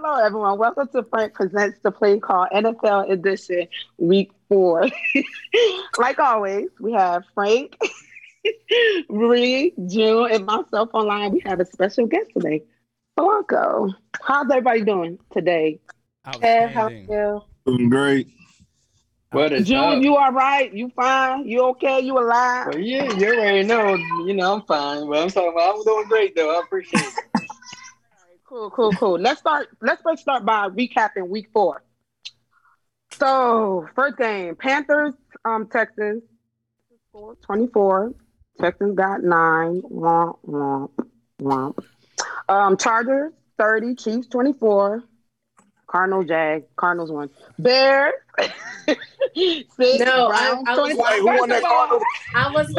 Hello, everyone. Welcome to Frank Presents the Play Call NFL Edition Week 4. Like always, we have Frank, Bree, June, and myself online. We have a special guest today, Blanco. How's everybody doing today? Outstanding. How you feel? Doing great. What is June, up? You all right? You fine? You okay? You alive? Well, yeah, you already know. You know, I'm fine. Well, I'm talking about, I'm doing great, though. I appreciate it. Cool. Let's start by recapping week 4. So, first game, Panthers, Texans, 24. Texans got 9. Chargers, 30. Chiefs, 24. Cardinals won. Bears, 6. No, Browns, I was laughing.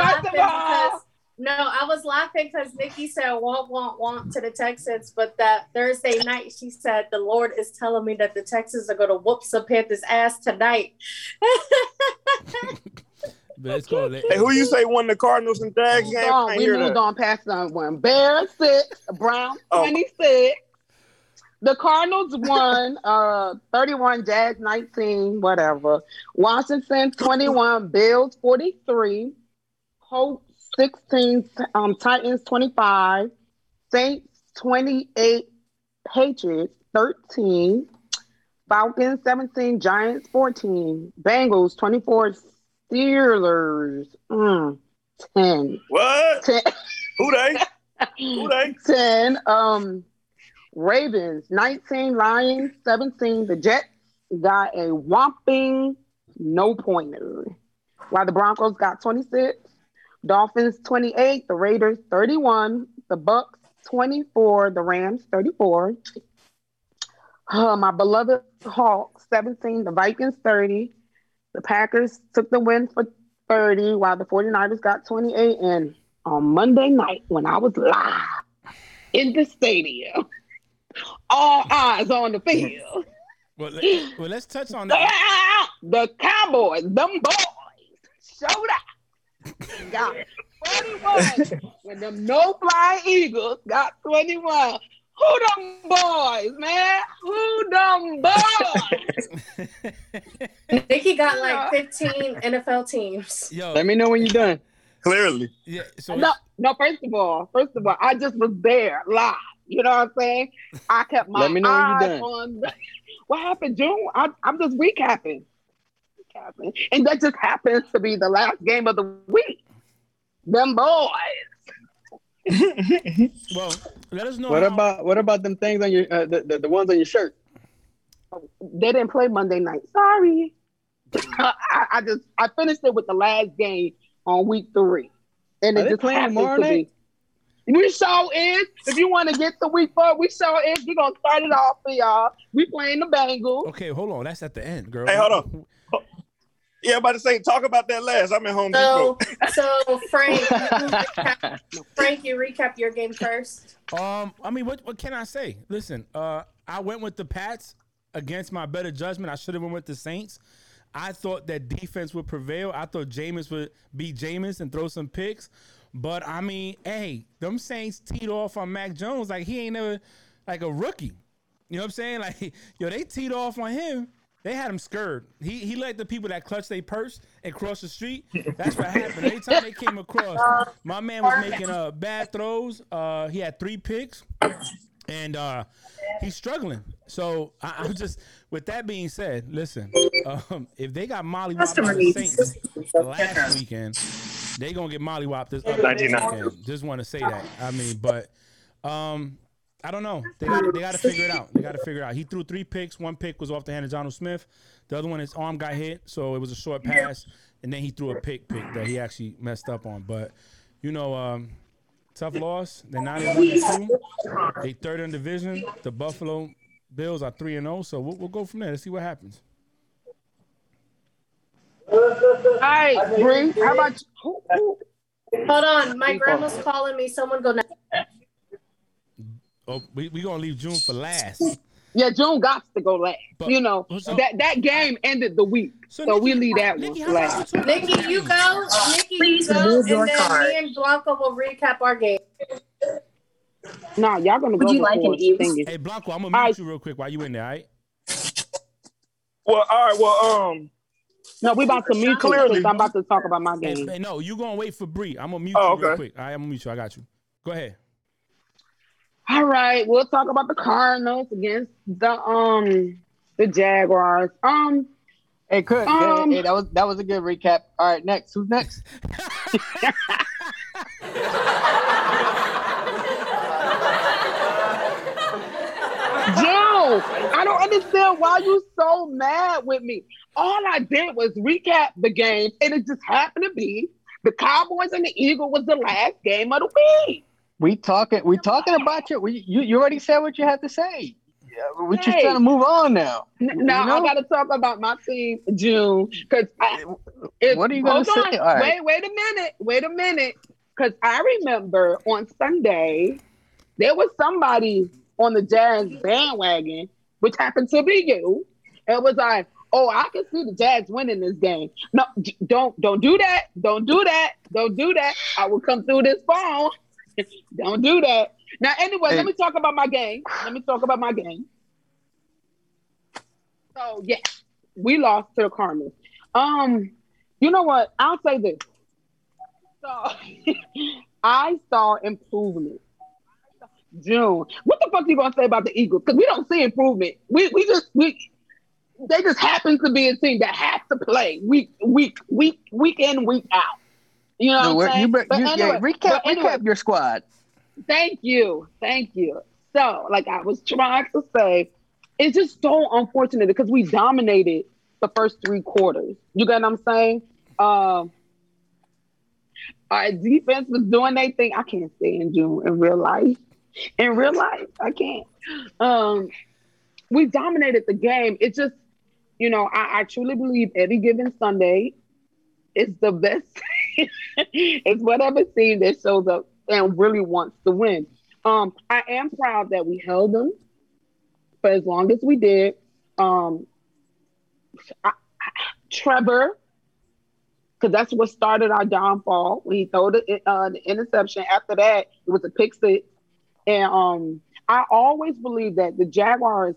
I was laughing because Nikki said womp to the Texans, but that Thursday night she said the Lord is telling me that the Texans are going to whoop some Panthers' ass tonight. Let's go. Hey, who you say won the Cardinals and Jags game? We moved on past that one. Bears 6, Browns 26. The Cardinals won 31, Jags 19, whatever. Washington 21, Bills 43. Hope 16, Titans 25, Saints 28, Patriots 13, Falcons 17, Giants 14, Bengals 24, Steelers 10. What? 10. Who they? 10. Ravens 19, Lions 17. The Jets got a whopping no pointer, while the Broncos got 26. Dolphins 28, the Raiders 31, the Bucks 24, the Rams 34. My beloved Hawks 17, the Vikings 30. The Packers took the win for 30, while the 49ers got 28. And on Monday night, when I was live in the stadium, all eyes on the field. Well, let's touch on that. The Cowboys, them boys, showed up. Got 21 when them no-fly Eagles got 21. Who them boys, man? Who them boys? Nikki got like 15 NFL teams. Yo, let me know when you're done. Clearly, yeah. So no. First of all, I just was there live. You know what I'm saying? I kept my eyes on. What happened, June? I'm just recapping. And that just happens to be the last game of the week. Them boys. Well, let us know. What about them things on your the ones on your shirt? They didn't play Monday night. Sorry. I finished it with the last game on week 3, and it just happened tomorrow to be. We sure is. If you want to get the week 4, we sure is. We're gonna start it off for y'all. We playing the Bengals. Okay, hold on. That's at the end, girl. Hey, hold on. Yeah, I'm about to say, talk about that last. I'm at Home Depot. So Frank, you recap your game first. I mean, what can I say? Listen, I went with the Pats against my better judgment. I should have went with the Saints. I thought that defense would prevail. I thought Jameis would be Jameis and throw some picks. But, I mean, hey, them Saints teed off on Mac Jones like he ain't never like a rookie. You know what I'm saying? Like, yo, they teed off on him. They had him scared. He let the people that clutch their purse and cross the street. That's what happened. Every time they came across, my man was making bad throws. He had 3 picks, and he's struggling. So I'm just, with that being said, listen, if they got mollywopped by the Saints last weekend, they gonna get mollywopped this other weekend. Just want to say that. I mean, but I don't know. They got to figure it out. He threw 3 picks. 1 pick was off the hand of Jonnu Smith. The other one, his arm got hit, so it was a short pass. And then he threw a pick that he actually messed up on. But, you know, tough loss. They're 9-2. They third in division. The Buffalo Bills are 3-0. So we'll go from there. Let's see what happens. All right, Bree. How about you? Hold on. My grandma's calling me. Someone go next. Oh, we gonna leave June for last. Yeah, June got to go last. But, you know, that game ended the week, so Nikki, we leave that one last. Nikki, you go. Nikki, you go, and then me and Blanco will recap our game. Nah, y'all gonna go. Would you like an Eagles? Hey, Blanco, I'm gonna mute you real quick while you in there, all right? Well, all right, well, no, we about to mute you because I'm about to talk about my game. Hey, no, you gonna wait for Bree. I'm gonna mute you real quick. All right, I'm gonna mute you. I got you. Go ahead. All right, we'll talk about the Cardinals against the Jaguars. Hey, Kirk, hey, that was a good recap. All right, next. Who's next? Joe, I don't understand why you so mad with me. All I did was recap the game, and it just happened to be the Cowboys and the Eagles was the last game of the week. We talking about you. You already said what you had to say. Yeah, we're just trying to move on now. Now I got to talk about my team, June, because what are you going to say? Right. Wait a minute, because I remember on Sunday there was somebody on the Jazz bandwagon, which happened to be you, and was like, "Oh, I can see the Jazz winning this game." No, don't do that. Don't do that. I will come through this phone. Don't do that. Now, anyway, Let me talk about my game. So, yeah, we lost to the Cardinals. You know what? I'll say this. So, I saw improvement. June, what the fuck are you going to say about the Eagles? Because we don't see improvement. They just happen to be a team that has to play week in, week out. You know what I'm saying? Recap your squad. Thank you. So, like I was trying to say, it's just so unfortunate because we dominated the first three quarters. You get what I'm saying? Our defense was doing their thing. I can't stand June in real life. I can't. We dominated the game. It's just, you know, I truly believe every given Sunday is the best. It's whatever team that shows up and really wants to win. I am proud that we held them for as long as we did. Trevor, because that's what started our downfall. When he threw the interception. After that, it was a pick six. And I always believe that the Jaguars,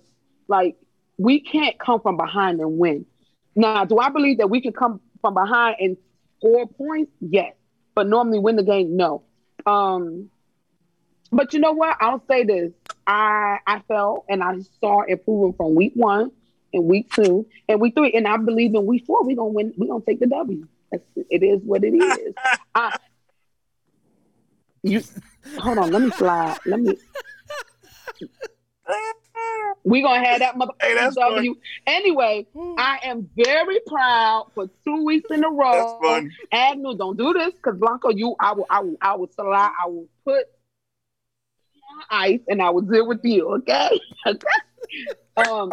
like, we can't come from behind and win. Now, do I believe that we can come from behind and 4 points? Yes. But normally win the game? No. But you know what? I'll say this. I felt and I saw improvement from week one and week two and week three. And I believe in week four, we're going to win. We're going to take the W. It is what it is. Hold on. Let me slide. We're going to have that motherfucking W. Anyway, I am very proud for 2 weeks in a row. That's funny. Agnew, don't do this because Blanco, I will slide. I will put ice and I will deal with you, okay? Are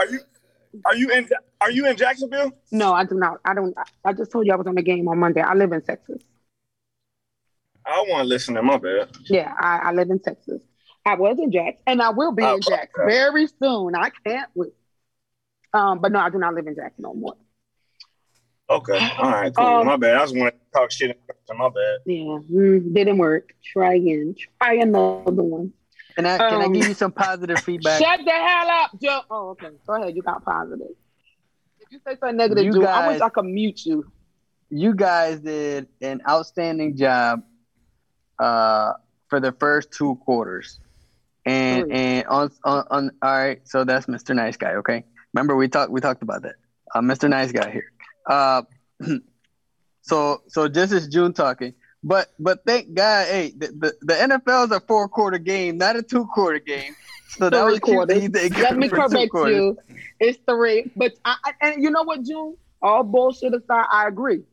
you in Jacksonville? No, I do not. I just told you I was on the game on Monday. I live in Texas. I want to listen to my bad. Yeah, I live in Texas. I was in Jax, and I will be in Jax very soon. I can't wait. But no, I do not live in Jax no more. Okay. All right, cool. My bad. I just wanted to talk shit. My bad. Yeah. Didn't work. Try again. Try another one. Can I give you some positive feedback? Shut the hell up, Joe. Oh, okay. Go ahead. You got positive. If you say something negative, Joe, I wish I could mute you. You guys did an outstanding job for the first two quarters. And on all right, so that's Mr. Nice Guy, okay? Remember we talked about that. Mr. Nice Guy here. So this is June talking. But thank God, hey, the NFL is a 4-quarter game, not a 2-quarter game. So that was cool. Let me correct you. It's 3. But and you know what, June? All bullshit aside, I agree.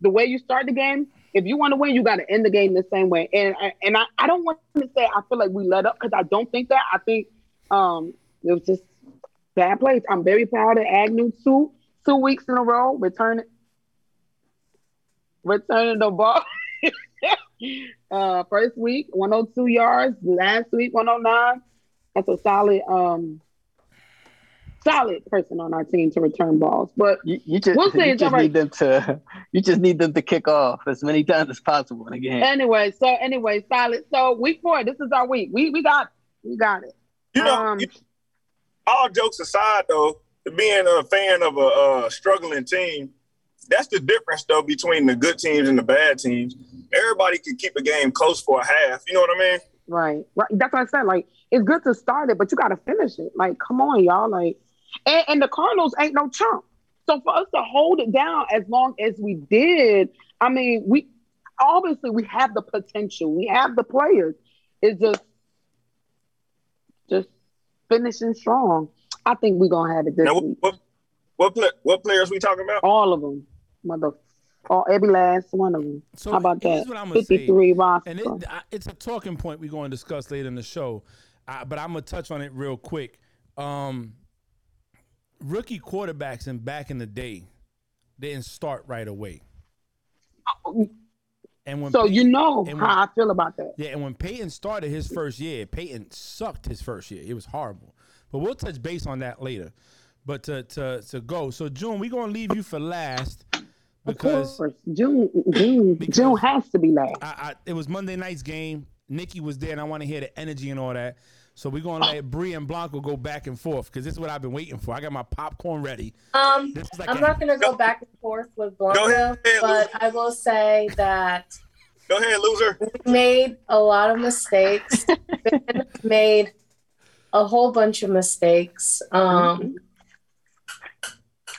The way you start the game, if you want to win, you got to end the game the same way. And I don't want to say I feel like we let up because I don't think that. I think it was just bad plays. I'm very proud of Agnew. Two weeks in a row, returning the ball. First week, 102 yards. Last week, 109. That's a solid solid person on our team to return balls. But you just need them to kick off as many times as possible in a game. Anyway, solid. So week 4, this is our week. We got it. You know, all jokes aside, though, being a fan of a struggling team, that's the difference, though, between the good teams and the bad teams. Everybody can keep a game close for a half. You know what I mean? Right. That's what I said. Like, it's good to start it, but you got to finish it. Like, come on, y'all. Like, and the Cardinals ain't no chump. So for us to hold it down as long as we did, I mean, we obviously we have the potential. We have the players. It's just finishing strong. I think we're gonna have it this week. What players we talking about? All of them, motherfucker. Every last one of them. So how about that? 53 roster. And it's a talking point we're going to discuss later in the show, but I'm going to touch on it real quick. Rookie quarterbacks back in the day didn't start right away. I feel about that. Yeah, and when Peyton started his first year, Peyton sucked his first year. It was horrible. But we'll touch base on that later. But to go. So, June, we're going to leave you for last. Because June has to be last. It was Monday night's game. Nikki was there, and I want to hear the energy and all that. So we're going to let Bree and Blanco go back and forth because this is what I've been waiting for. I got my popcorn ready. I'm not going to go back and forth with Blanco, but I will say that go ahead, loser. We made a lot of mistakes. Ben made a whole bunch of mistakes.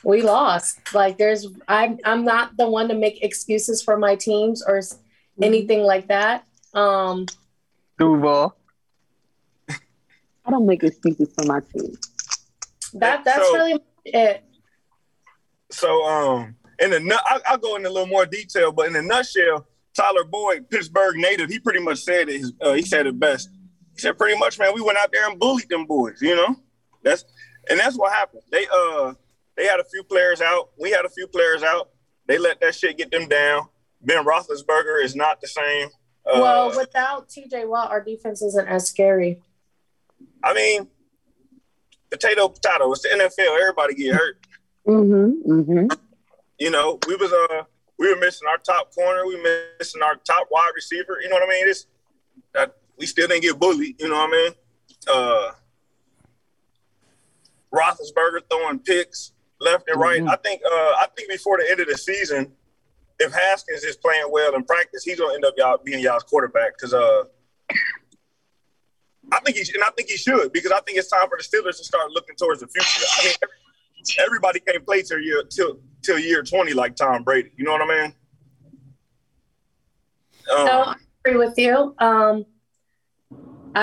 We lost. Like, I'm not the one to make excuses for my teams or anything like that. Duval. I don't make excuses for my team. That's really it. So, I'll go into a little more detail, but in a nutshell, Tyler Boyd, Pittsburgh native, he pretty much said it. He said it best. He said, pretty much, man, we went out there and bullied them boys, you know? That's what happened. They had a few players out. We had a few players out. They let that shit get them down. Ben Roethlisberger is not the same. Well, without T.J. Watt, our defense isn't as scary. I mean, potato, potato. It's the NFL. Everybody get hurt. You know, we were missing our top corner. We were missing our top wide receiver. You know what I mean? We still didn't get bullied. You know what I mean? Roethlisberger throwing picks left and right. I think before the end of the season, if Haskins is playing well in practice, he's gonna end up being y'all's quarterback because I think he should because I think it's time for the Steelers to start looking towards the future. I mean, everybody can't play till year 20 like Tom Brady. You know what I mean? No, I agree with you. I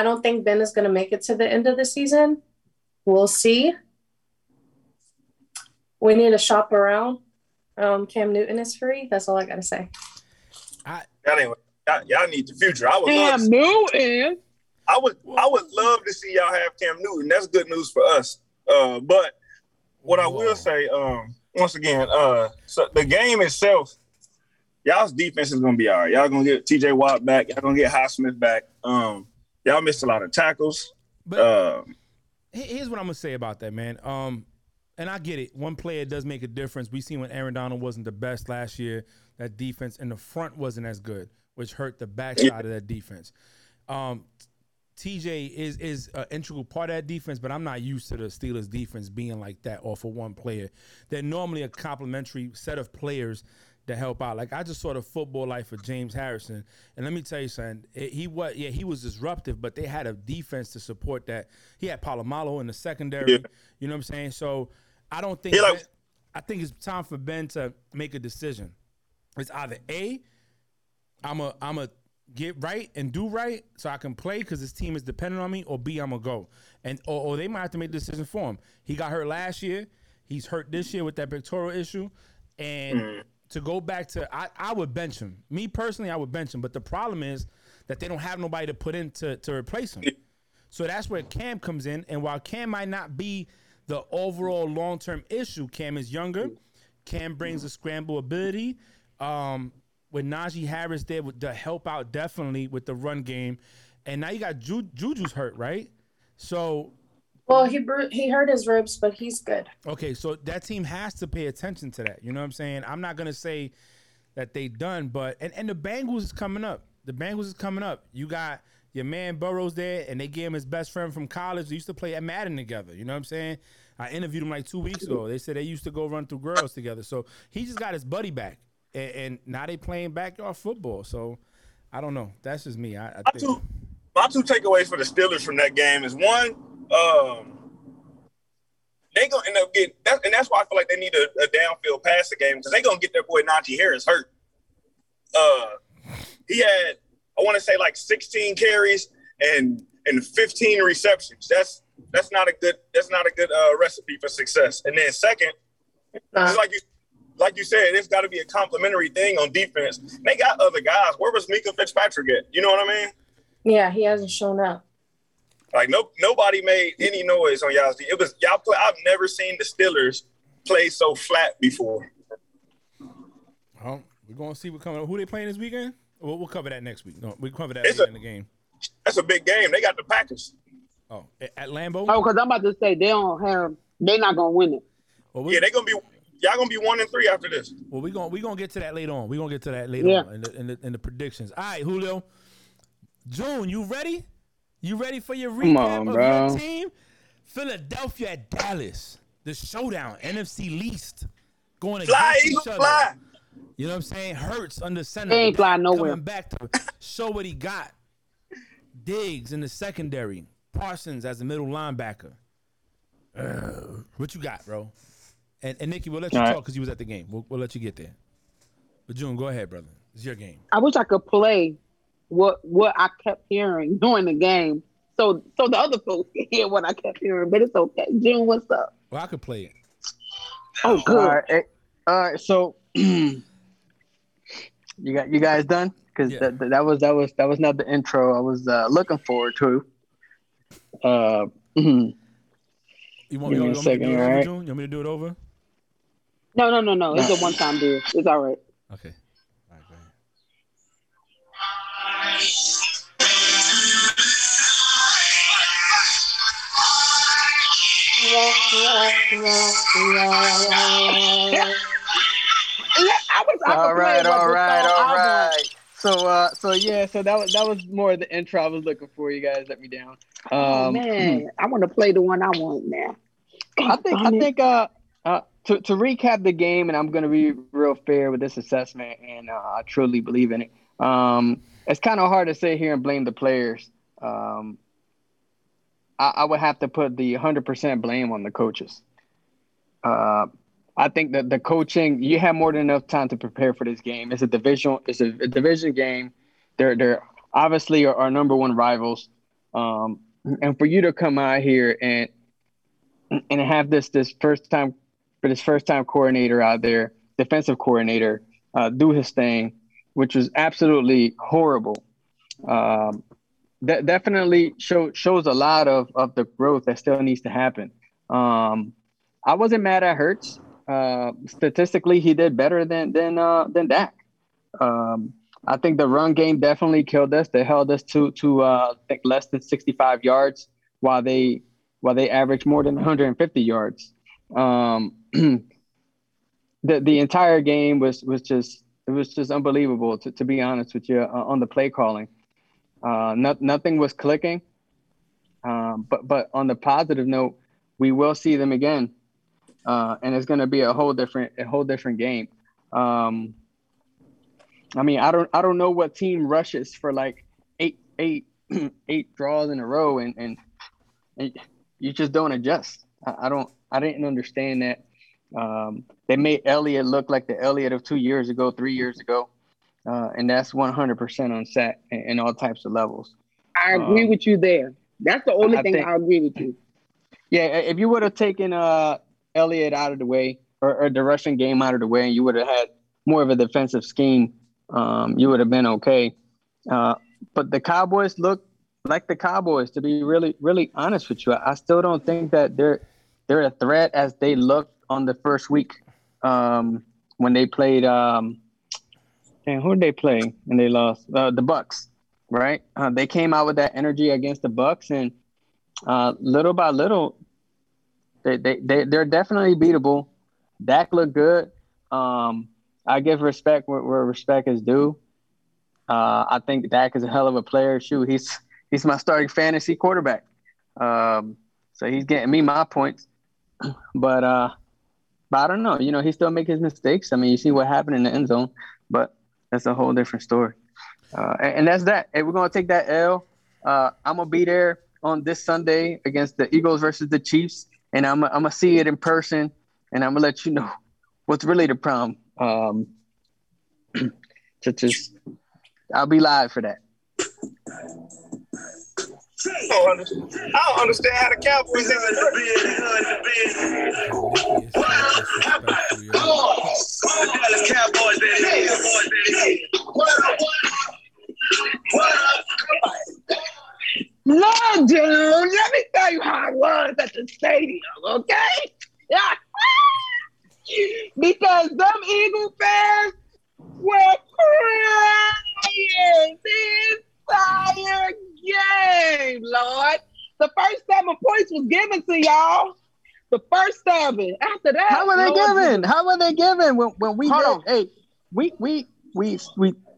don't think Ben is gonna make it to the end of the season. We'll see. We need to shop around. Cam Newton is free. That's all I got to say. Y'all need the future. I would love to see y'all have Cam Newton. That's good news for us. But what I will say, once again, so the game itself, y'all's defense is going to be all right. Y'all going to get T.J. Watt back. Y'all going to get Highsmith back. Y'all missed a lot of tackles. But here's what I'm going to say about that, man. And I get it. One player does make a difference. We seen when Aaron Donald wasn't the best last year, that defense and the front wasn't as good, which hurt the backside of that defense. TJ is an integral part of that defense, but I'm not used to the Steelers defense being like that off of one player. They're normally a complementary set of players to help out. Like, I just saw the football life of James Harrison, and let me tell you something. He was disruptive, but they had a defense to support that. He had Palomalo in the secondary. Yeah. You know what I'm saying? So I don't think I think it's time for Ben to make a decision. It's either A, I'm a get right and do right so I can play because this team is dependent on me, or B, I'm gonna go, and or they might have to make a decision for him. He got hurt last year. He's hurt this year with that pectoral issue, and. To go back to, I would bench him. Me personally, I would bench him. But the problem is that they don't have nobody to put in to replace him. So that's where Cam comes in. And while Cam might not be the overall long-term issue, Cam is younger. Cam brings a scramble ability. With Najee Harris there to help out definitely with the run game. And now you got Juju's hurt, right? So Well, he hurt his ribs, but he's good. Okay, so that team has to pay attention to that. You know what I'm saying? I'm not going to say that they done, but and the Bengals is coming up. The Bengals is coming up. You got your man Burrow's there, and they gave him his best friend from college. They used to play at Madden together. You know what I'm saying? I interviewed him like 2 weeks ago. They said they used to go run through girls together. So he just got his buddy back, and now they playing backyard football. So I don't know. That's just me. My two takeaways for the Steelers from that game is one, they gonna end up getting, and that's why I feel like they need a downfield passing game, because they gonna get their boy Najee Harris hurt. He had, I want to say, like 16 carries and 15 receptions. That's not a good recipe for success. And then second, just like you said, it's got to be a complimentary thing on defense. They got other guys. Where was Mika Fitzpatrick at? You know what I mean? Yeah, he hasn't shown up. Like, nobody made any noise on y'all's team. It was y'all play. I've never seen the Steelers play so flat before. Well, we're gonna see what's coming up. Who they playing this weekend? We'll cover that next week. No, we'll cover that in the game. That's a big game. They got the Packers. Oh, at Lambeau? Oh, because I'm about to say they're not gonna win it. Well, yeah, y'all gonna be 1-3 after this. Well, we gonna get to that later on. We're gonna get to that later on in the predictions. All right, Julio. June, you ready? You ready for your recap of your team? Philadelphia at Dallas. The showdown. NFC least. Going against each other. Fly. You know what I'm saying? Hurts under center. He ain't flying nowhere. Coming back to show what he got. Diggs in the secondary. Parsons as the middle linebacker. What you got, bro? And Nikki, we'll let you talk because you was at the game. We'll let you get there. But June, go ahead, brother. It's your game. I wish I could play what I kept hearing during the game, so the other folks can hear what I kept hearing, but it's okay. Jim, what's up? Well, I could play it. Oh, good. All right. So you guys done? Because that was not the intro I was looking forward to. You want me to do it over, June? You want me to do it over? No. It's a one-time deal. It's all right. Okay. All right. So that was more the intro I was looking for. You guys let me down. I want to play the one I want now. I think to recap the game, and I'm gonna be real fair with this assessment, and I truly believe in it. It's kind of hard to sit here and blame the players. I would have to put the 100% blame on the coaches. I think that the coaching, you have more than enough time to prepare for this game. It's a division game. They're obviously our number one rivals. And for you to come out here and have this first time coordinator out there, defensive coordinator, do his thing, which was absolutely horrible. That definitely shows a lot of the growth that still needs to happen. I wasn't mad at Hurts. Statistically, he did better than Dak. I think the run game definitely killed us. They held us to I think less than 65 yards, while they averaged more than 150 yards. The entire game was just. It was just unbelievable, to be honest with you, on the play calling. Nothing was clicking. But on the positive note, we will see them again, and it's going to be a whole different game. I mean, I don't know what team rushes for like eight draws in a row, and you just don't adjust. I didn't understand that. They made Elliott look like the Elliott of 2 years ago, 3 years ago. And that's 100% on set in all types of levels. I agree with you there. That's the only thing I agree with you. Yeah, if you would have taken Elliott out of the way or the rushing game out of the way, and you would have had more of a defensive scheme, you would have been okay. But the Cowboys look like the Cowboys, to be really, really honest with you. I still don't think that they're a threat as they look on the first week when they played and who did they play and they lost the Bucks, right? They came out with that energy against the Bucks, and Little by little, they're definitely beatable. Dak looked good. I give respect where respect is due. I think Dak is a hell of a player. Shoot, he's my starting fantasy quarterback. So he's getting me my points. But I don't know. You know, he still makes his mistakes. I mean, you see what happened in the end zone. But that's a whole different story. And that's that. Hey, we're going to take that L. I'm going to be there on this Sunday against the Eagles versus the Chiefs. And I'm going to see it in person. And I'm going to let you know what's really the problem. I'll be live for that. I don't understand how the Cowboys Lord, dude, let me tell you how I was at the stadium, okay? Because them Eagle fans were crying this entire game, Lord. The first 7 points was given to y'all. The first 7. After that, how were they given? How were they given when we got eight? We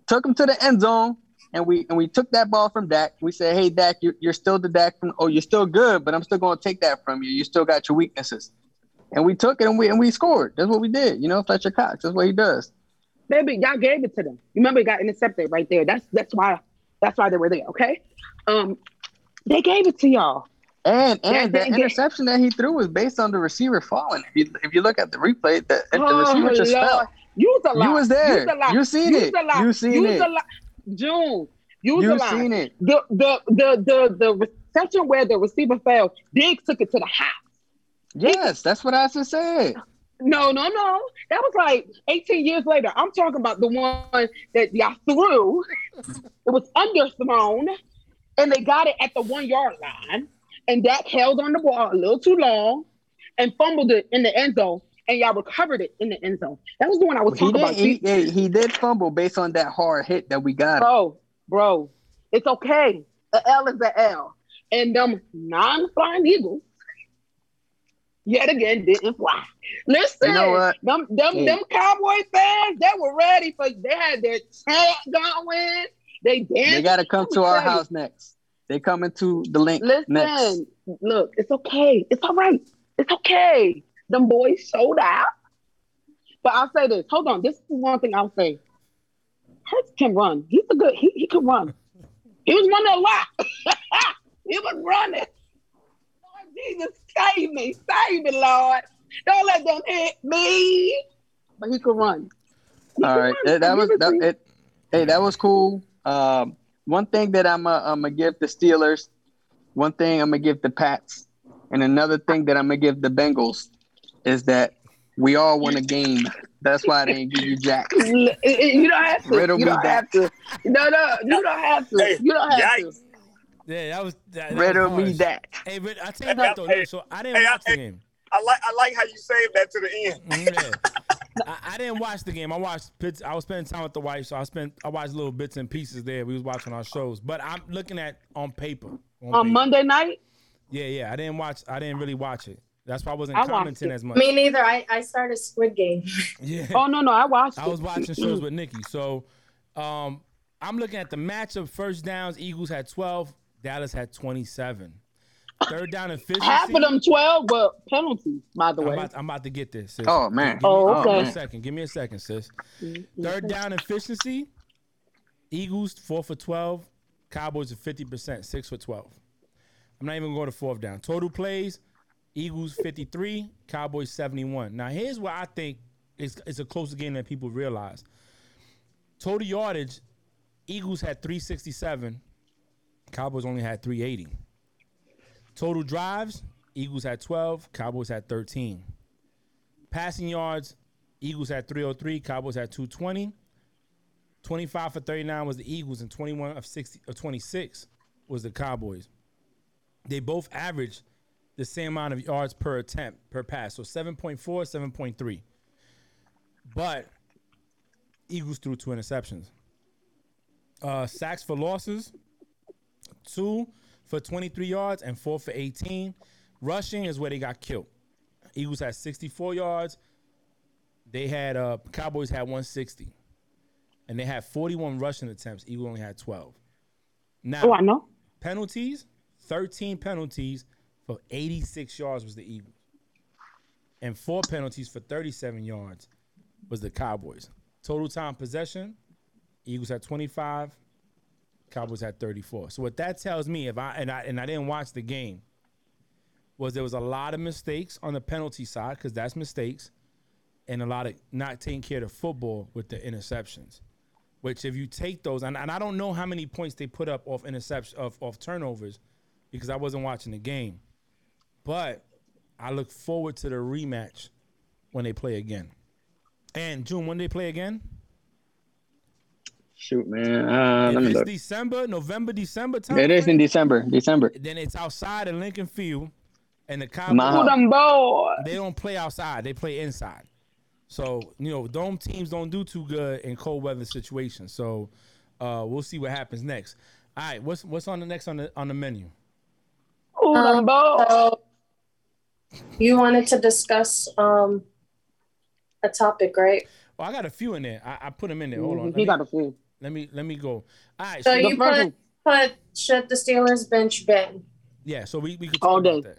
took them to the end zone and we took that ball from Dak. We said, hey Dak, you're still the Dak from. Oh, you're still good, but I'm still gonna take that from you. You still got your weaknesses. And we took it and we scored. That's what we did. You know, Fletcher Cox. That's what he does. Baby, y'all gave it to them. Remember, it got intercepted right there. That's why they were there. Okay, they gave it to y'all. And the interception that he threw was based on the receiver falling. If you look at the replay, the receiver just fell. You was there. You seen it. You seen it. June. You seen it. The reception where the receiver fell. Diggs took it to the house. Yes, that's what I just said. No. That was like 18 years later. I'm talking about the one that y'all threw. It was underthrown, and they got it at the 1 yard line. And Dak held on the ball a little too long and fumbled it in the end zone, and y'all recovered it in the end zone. That was the one I was talking about. He did fumble based on that hard hit that we got. Bro, it's okay. An L is an L. And them non-flying Eagles, yet again, didn't fly. Listen, you know what? Them Cowboy fans, they were ready for. They had their chant going. They danced. They got to come to our house next. They coming to the link. Listen, next. Look, it's okay. It's all right. It's okay. Them boys showed out. But I'll say this. Hold on. This is one thing I'll say. Hurts can run. He's a good. He can run. He was running a lot. He was running. Jesus, save me, Lord. Don't let them hit me. But he could run. All right, that was cool. One thing that I'm gonna give the Steelers, one thing I'm gonna give the Pats, and another thing that I'm gonna give the Bengals is that we all won a game. That's why they didn't give you jack. You don't have to. Riddle you don't have to. No, you don't have to. Hey, you don't have to. Yeah, that was riddle me that. Hey, but I tell you that though. Hey, so I didn't watch the game. I like how you saved that to the end. Yeah. I didn't watch the game. I watched bits. I was spending time with the wife, so I watched little bits and pieces there. We was watching our shows, but I'm looking at on paper. On paper. Monday night. Yeah. I didn't really watch it. That's why I wasn't commenting as much. Me neither. I started Squid Game. Yeah. Oh no, I watched. I was watching shows with Nikki. So, I'm looking at the matchup. First downs. Eagles had 12. Dallas had 27. Third down efficiency. Half of them 12 were penalties, by the way. I'm about to get this, sis. Oh, man. Okay. Give me a second, sis. Third down efficiency. Eagles, 4 for 12. Cowboys are 50%, 6 for 12. I'm not even going to fourth down. Total plays, Eagles 53, Cowboys 71. Now, here's where I think it's a closer game than people realize. Total yardage, Eagles had 367. Cowboys only had 380. Total drives, Eagles had 12, Cowboys had 13. Passing yards, Eagles had 303, Cowboys had 220. 25 for 39 was the Eagles, and 21 of 26 was the Cowboys. They both averaged the same amount of yards per attempt, per pass, so 7.4, 7.3. But Eagles threw 2 interceptions. Sacks for losses, 2, for 23 yards and 4 for 18. Rushing is where they got killed. Eagles had 64 yards. They had Cowboys had 160. And they had 41 rushing attempts. Eagles only had 12. Now, oh, I know. Penalties, 13 penalties for 86 yards was the Eagles. And 4 penalties for 37 yards was the Cowboys. Total time possession, Eagles had 25, Cowboys had 34. So what that tells me, if I didn't watch the game, was there was a lot of mistakes on the penalty side, because that's mistakes, and a lot of not taking care of the football with the interceptions. Which if you take those, and I don't know how many points they put up off interception, off turnovers, because I wasn't watching the game. But I look forward to the rematch when they play again. And June, when do they play again? Shoot, man. It's December, November, December time. It is in December. Then it's outside in Lincoln Field, and the Cowboys, they don't play outside; they play inside. So, you know, dome teams don't do too good in cold weather situations. So, we'll see what happens next. All right, what's on the next on the menu? So you wanted to discuss a topic, right? Well, I got a few in there. I put them in there. Hold on. He got a few. Let me go. All right. So you put should the Steelers bench Ben? Yeah. So we could talk all day. About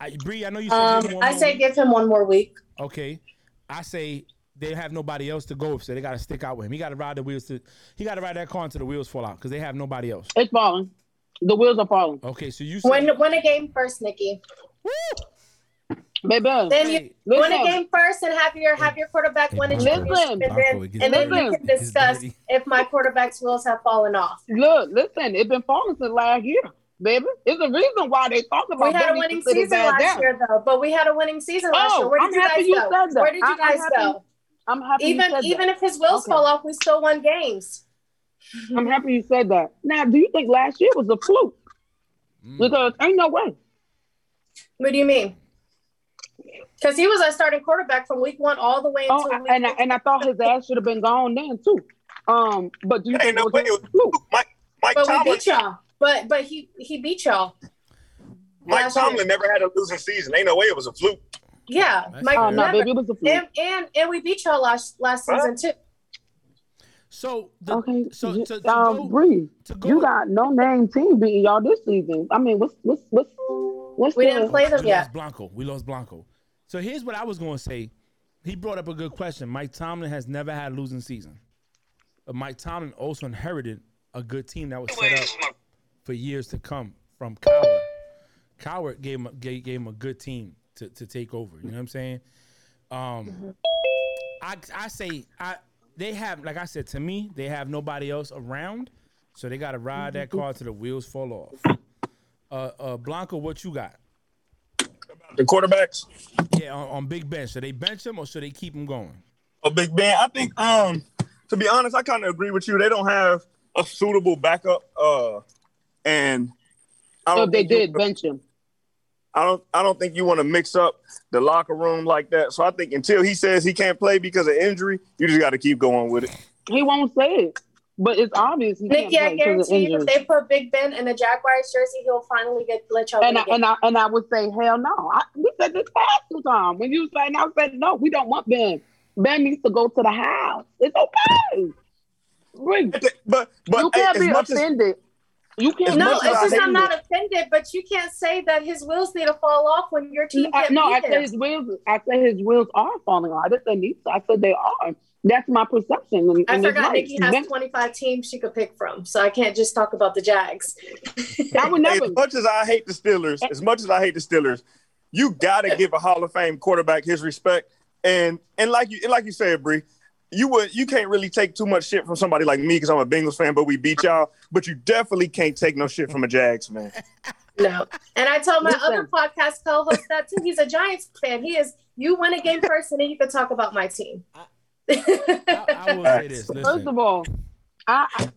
that. Bree, I know you said give him 1 more week. Okay. I say they have nobody else to go with, so they got to stick out with him. He got to ride the wheels he got to ride that car until the wheels fall out, because they have nobody else. It's falling. The wheels are falling. Okay, so you said win a game first, Nikki. Woo! Baby. Then you win a game first and have your quarterback win a championship, and then we can discuss if my quarterback's wheels have fallen off. Look, listen, it's been falling since last year. Baby, it's the reason why they talk about. We had a winning season last year, though. But we had a winning season last year. Where did you guys go? Where did you guys go? I'm happy. Even if his wheels fell off, we still won games. I'm happy you said that. Now, do you think last year was a fluke? Because ain't no way. What do you mean? Because he was our starting quarterback from week 1 all the way until week 2. And I thought his ass should have been gone then too. But do you think it was a fluke? Mike Tomlin. We beat y'all. But he beat y'all. Mike Tomlin never had a losing season. Ain't no way it was a fluke. Yeah, Mike. Oh, no, baby, it was a fluke. And we beat y'all last season too. So Bree, you got no name team beating y'all this season. I mean, what's we didn't play them yet. We lost Blanco. So here's what I was going to say. He brought up a good question. Mike Tomlin has never had a losing season, but Mike Tomlin also inherited a good team that was set up for years to come from Coward. Coward gave him a good team to take over. You know what I'm saying? They have, like I said, to me, they have nobody else around, so they got to ride that car till the wheels fall off. Blanco, what you got? The quarterbacks? Yeah, on Big Ben. Should they bench him or should they keep him going? Oh, Big Ben, I think, to be honest, I kind of agree with you. They don't have a suitable backup, and bench him. I don't think you want to mix up the locker room like that. So I think until he says he can't play because of injury, you just got to keep going with it. He won't say it, but it's obvious. Nikki, I guarantee you, if they put Big Ben in a Jaguars jersey, he'll finally let y'all. And I would say, hell no. We said this past 2 times when you was saying, I said no, we don't want Ben. Ben needs to go to the house. It's okay. But you can't be offended. You can't. No, I'm not offended, but you can't say that his wheels need to fall off when your team can't. No, I said his wheels. I said his wheels are falling off. I didn't say need to. I said they are. That's my perception. I forgot Nikki has 25 teams she could pick from, so I can't just talk about the Jags. I would never. As much as I hate the Steelers, you gotta give a Hall of Fame quarterback his respect. And like you said, Bree. You can't really take too much shit from somebody like me because I'm a Bengals fan, but we beat y'all. But you definitely can't take no shit from a Jags man. No, and I told my other podcast co-host that too. He's a Giants fan. He is. You win a game first, and then you can talk about my team. I will say this. Listen. First of all, I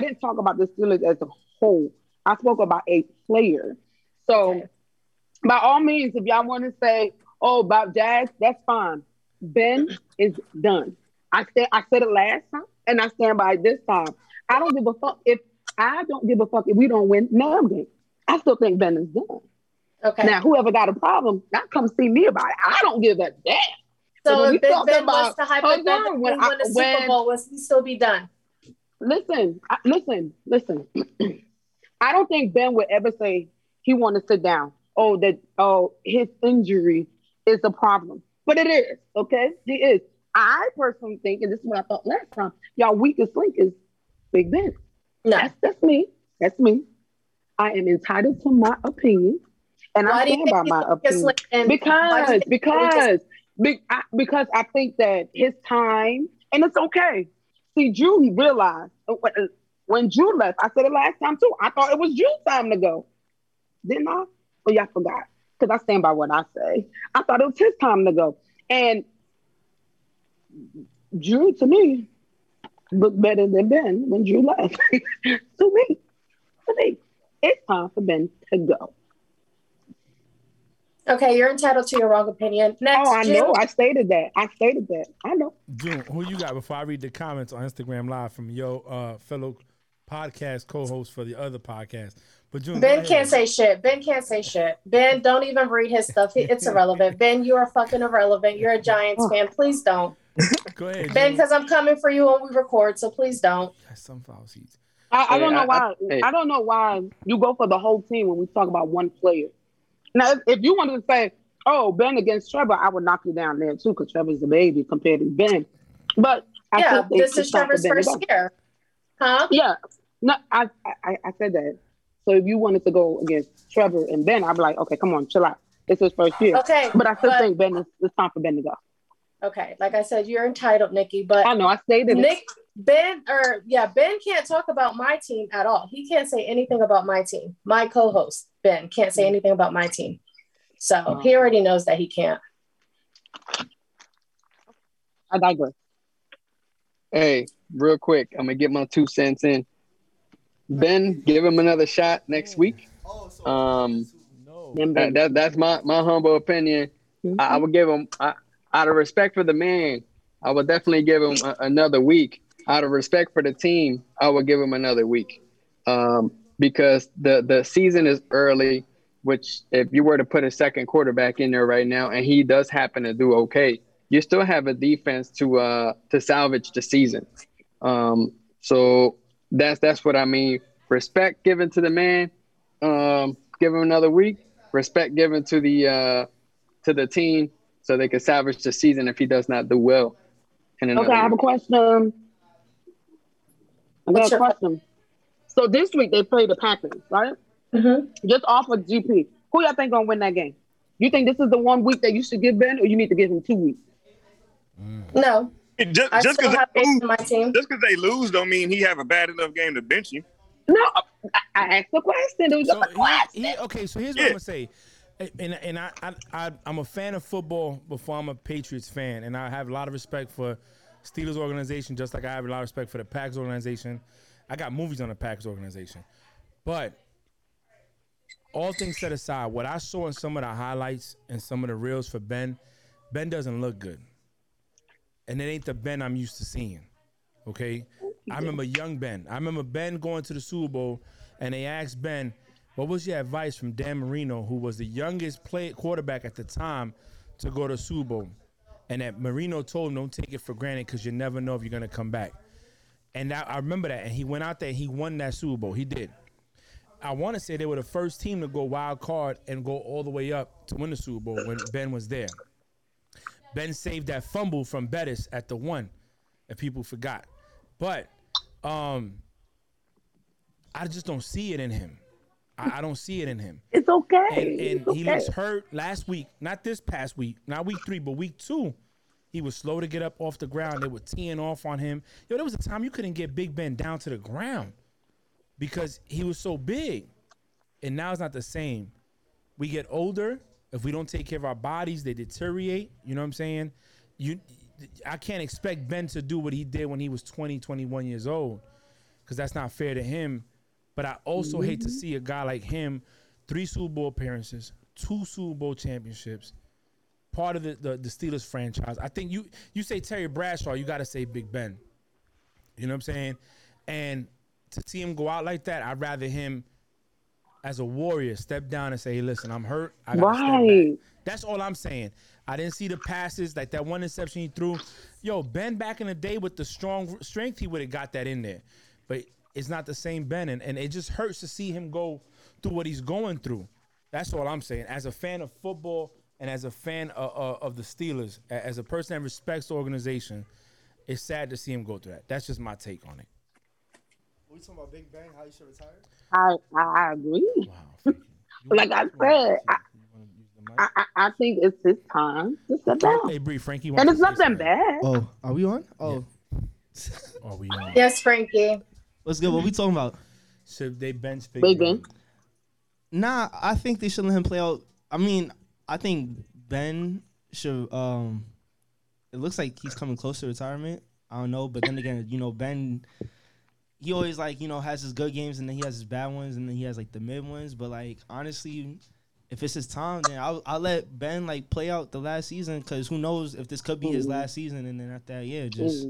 didn't talk about the Steelers as a whole. I spoke about a player. So, by all means, if y'all want to say, "Oh, about Jags," that's fine. Ben is done. I said it last time, and I stand by it this time. I don't give a fuck if I don't give a fuck if we don't win Nam game. I still think Ben is done. Okay. Now, whoever got a problem, not come see me about it. I don't give a damn. So if Ben wants to hypothetically win a Super Bowl, will he still be done? Listen. I don't think Ben would ever say he want to sit down. His injury is a problem. But it is, okay? It is. I personally think, and this is what I thought last time, y'all weakest link is Big Ben. No. That's me. That's me. I am entitled to my opinion. And I stand by my opinion. Because I think that his time, and it's okay. See, Drew, he realized, when Drew left, I said it last time too, I thought it was Drew's time to go. Didn't I? Oh, y'all forgot. Because I stand by what I say. I thought it was his time to go. And Drew, to me, looked better than Ben when Drew left. To me, it's time for Ben to go. Okay, you're entitled to your wrong opinion. Next, I know. I stated that. I know. June, who you got before I read the comments on Instagram Live from your fellow podcast co-host for the other podcast? But June, Ben can't say shit. Ben, don't even read his stuff. It's irrelevant. Ben, you are fucking irrelevant. You're a Giants fan. Please don't. Go ahead, Ben, because I'm coming for you when we record, so please don't. Sunflower seeds. I don't know why. I don't know why you go for the whole team when we talk about one player. Now, if you wanted to say, Ben against Trevor, I would knock you down there, too, because Trevor's a baby compared to Ben. But I think this is Trevor's first year. Huh? Yeah. No, I said that. So if you wanted to go against Trevor and Ben, I'd be like, okay, come on, chill out. It's his first year. Okay. But I still think Ben, it's time for Ben to go. Okay. Like I said, you're entitled, Nikki. But I know, I stated it. Ben can't talk about my team at all. He can't say anything about my team. My co-host, Ben, can't say anything about my team. So he already knows that he can't. I digress. Hey, real quick, I'm going to get my 2 cents in. Ben, give him another shot next week. That's my humble opinion. Mm-hmm. I would give him, out of respect for the man, I would definitely give him another week. Out of respect for the team, I would give him another week because the season is early, which if you were to put a second quarterback in there right now and he does happen to do okay, you still have a defense to salvage the season. So that's what I mean. Respect given to the man, give him another week. Respect given to the team so they can salvage the season if he does not do well. Okay, I have a question. So this week they play the Packers, right? Mm-hmm. Just off of GP. Who y'all think gonna win that game? You think this is the 1 week that you should give Ben, or you need to give him 2 weeks? Mm. No. Just because they lose don't mean he have a bad enough game to bench you. No, I asked the question. So here's what I'm gonna say. And I'm a fan of football before I'm a Patriots fan, and I have a lot of respect for Steelers organization, just like I have a lot of respect for the Packers organization. I got movies on the Packers organization. But all things set aside, what I saw in some of the highlights and some of the reels for Ben doesn't look good. And it ain't the Ben I'm used to seeing, okay? I remember young Ben. I remember Ben going to the Super Bowl, and they asked Ben, what was your advice from Dan Marino, who was the youngest quarterback at the time, to go to Super Bowl? And that Marino told him, don't take it for granted because you never know if you're going to come back. And I remember that. And he went out there and he won that Super Bowl. He did. I want to say they were the first team to go wild card and go all the way up to win the Super Bowl when Ben was there. Ben saved that fumble from Bettis at the 1 that people forgot. But I just don't see it in him. I don't see it in him. It's okay. And he looks hurt last week. Not this past week. Not week 3, but week 2. He was slow to get up off the ground. They were teeing off on him. Yo, there was a time you couldn't get Big Ben down to the ground because he was so big. And now it's not the same. We get older. If we don't take care of our bodies, they deteriorate. You know what I'm saying? I can't expect Ben to do what he did when he was 20, 21 years old because that's not fair to him. But I also hate to see a guy like him, 3 Super Bowl appearances, 2 Super Bowl championships, part of the Steelers franchise. I think you say Terry Bradshaw, you got to say Big Ben. You know what I'm saying? And to see him go out like that, I'd rather him as a warrior step down and say, hey, listen, I'm hurt. I gotta step back. That's all I'm saying. I didn't see the passes, like that one interception he threw. Yo, Ben back in the day with the strength, he would have got that in there. But it's not the same Ben, and it just hurts to see him go through what he's going through. That's all I'm saying. As a fan of football and as a fan of the Steelers, as a person that respects the organization, it's sad to see him go through that. That's just my take on it. Are we talking about Big Ben, how you should retire? I agree. Wow. Like I said, I think it's his time to step down. Hey, Bree, Frankie. And it's nothing bad. Oh, are we on? Oh. Yeah. Are we on? Yes, Frankie. What's good? What we talking about? So they bench Big Ben. Nah, I think they should let him play out. I mean, I think Ben should it looks like he's coming close to retirement. I don't know, but then again, you know, Ben, he always, like, you know, has his good games and then he has his bad ones and then he has, like, the mid ones. But, like, honestly, if it's his time, then I'll let Ben, like, play out the last season because who knows if this could be his last season. And then after that, yeah, just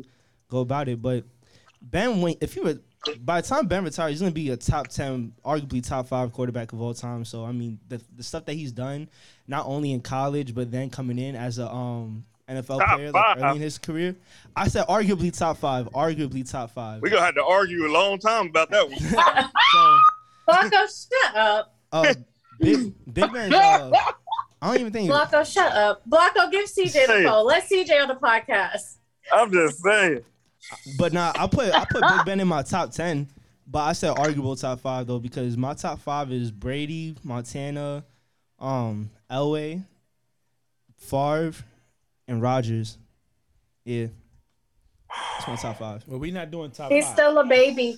go about it. But Ben, by the time Ben retires, he's going to be a top 10, arguably top 5 quarterback of all time. So, I mean, the stuff that he's done, not only in college, but then coming in as a NFL player like early in his career. I said arguably top 5. Arguably top 5. We're going to have to argue a long time about that one. Blanco, shut up. Big Ben, I don't even think... Blanco, shut up. Blanco, give CJ the phone. Let's CJ on the podcast. I'm just saying. But nah, I put Big Ben in my top 10, but I said arguable top 5, though, because my top 5 is Brady, Montana, Elway, Favre, and Rodgers. Yeah. That's my top 5. Well, we're not doing top 5. He's still a baby.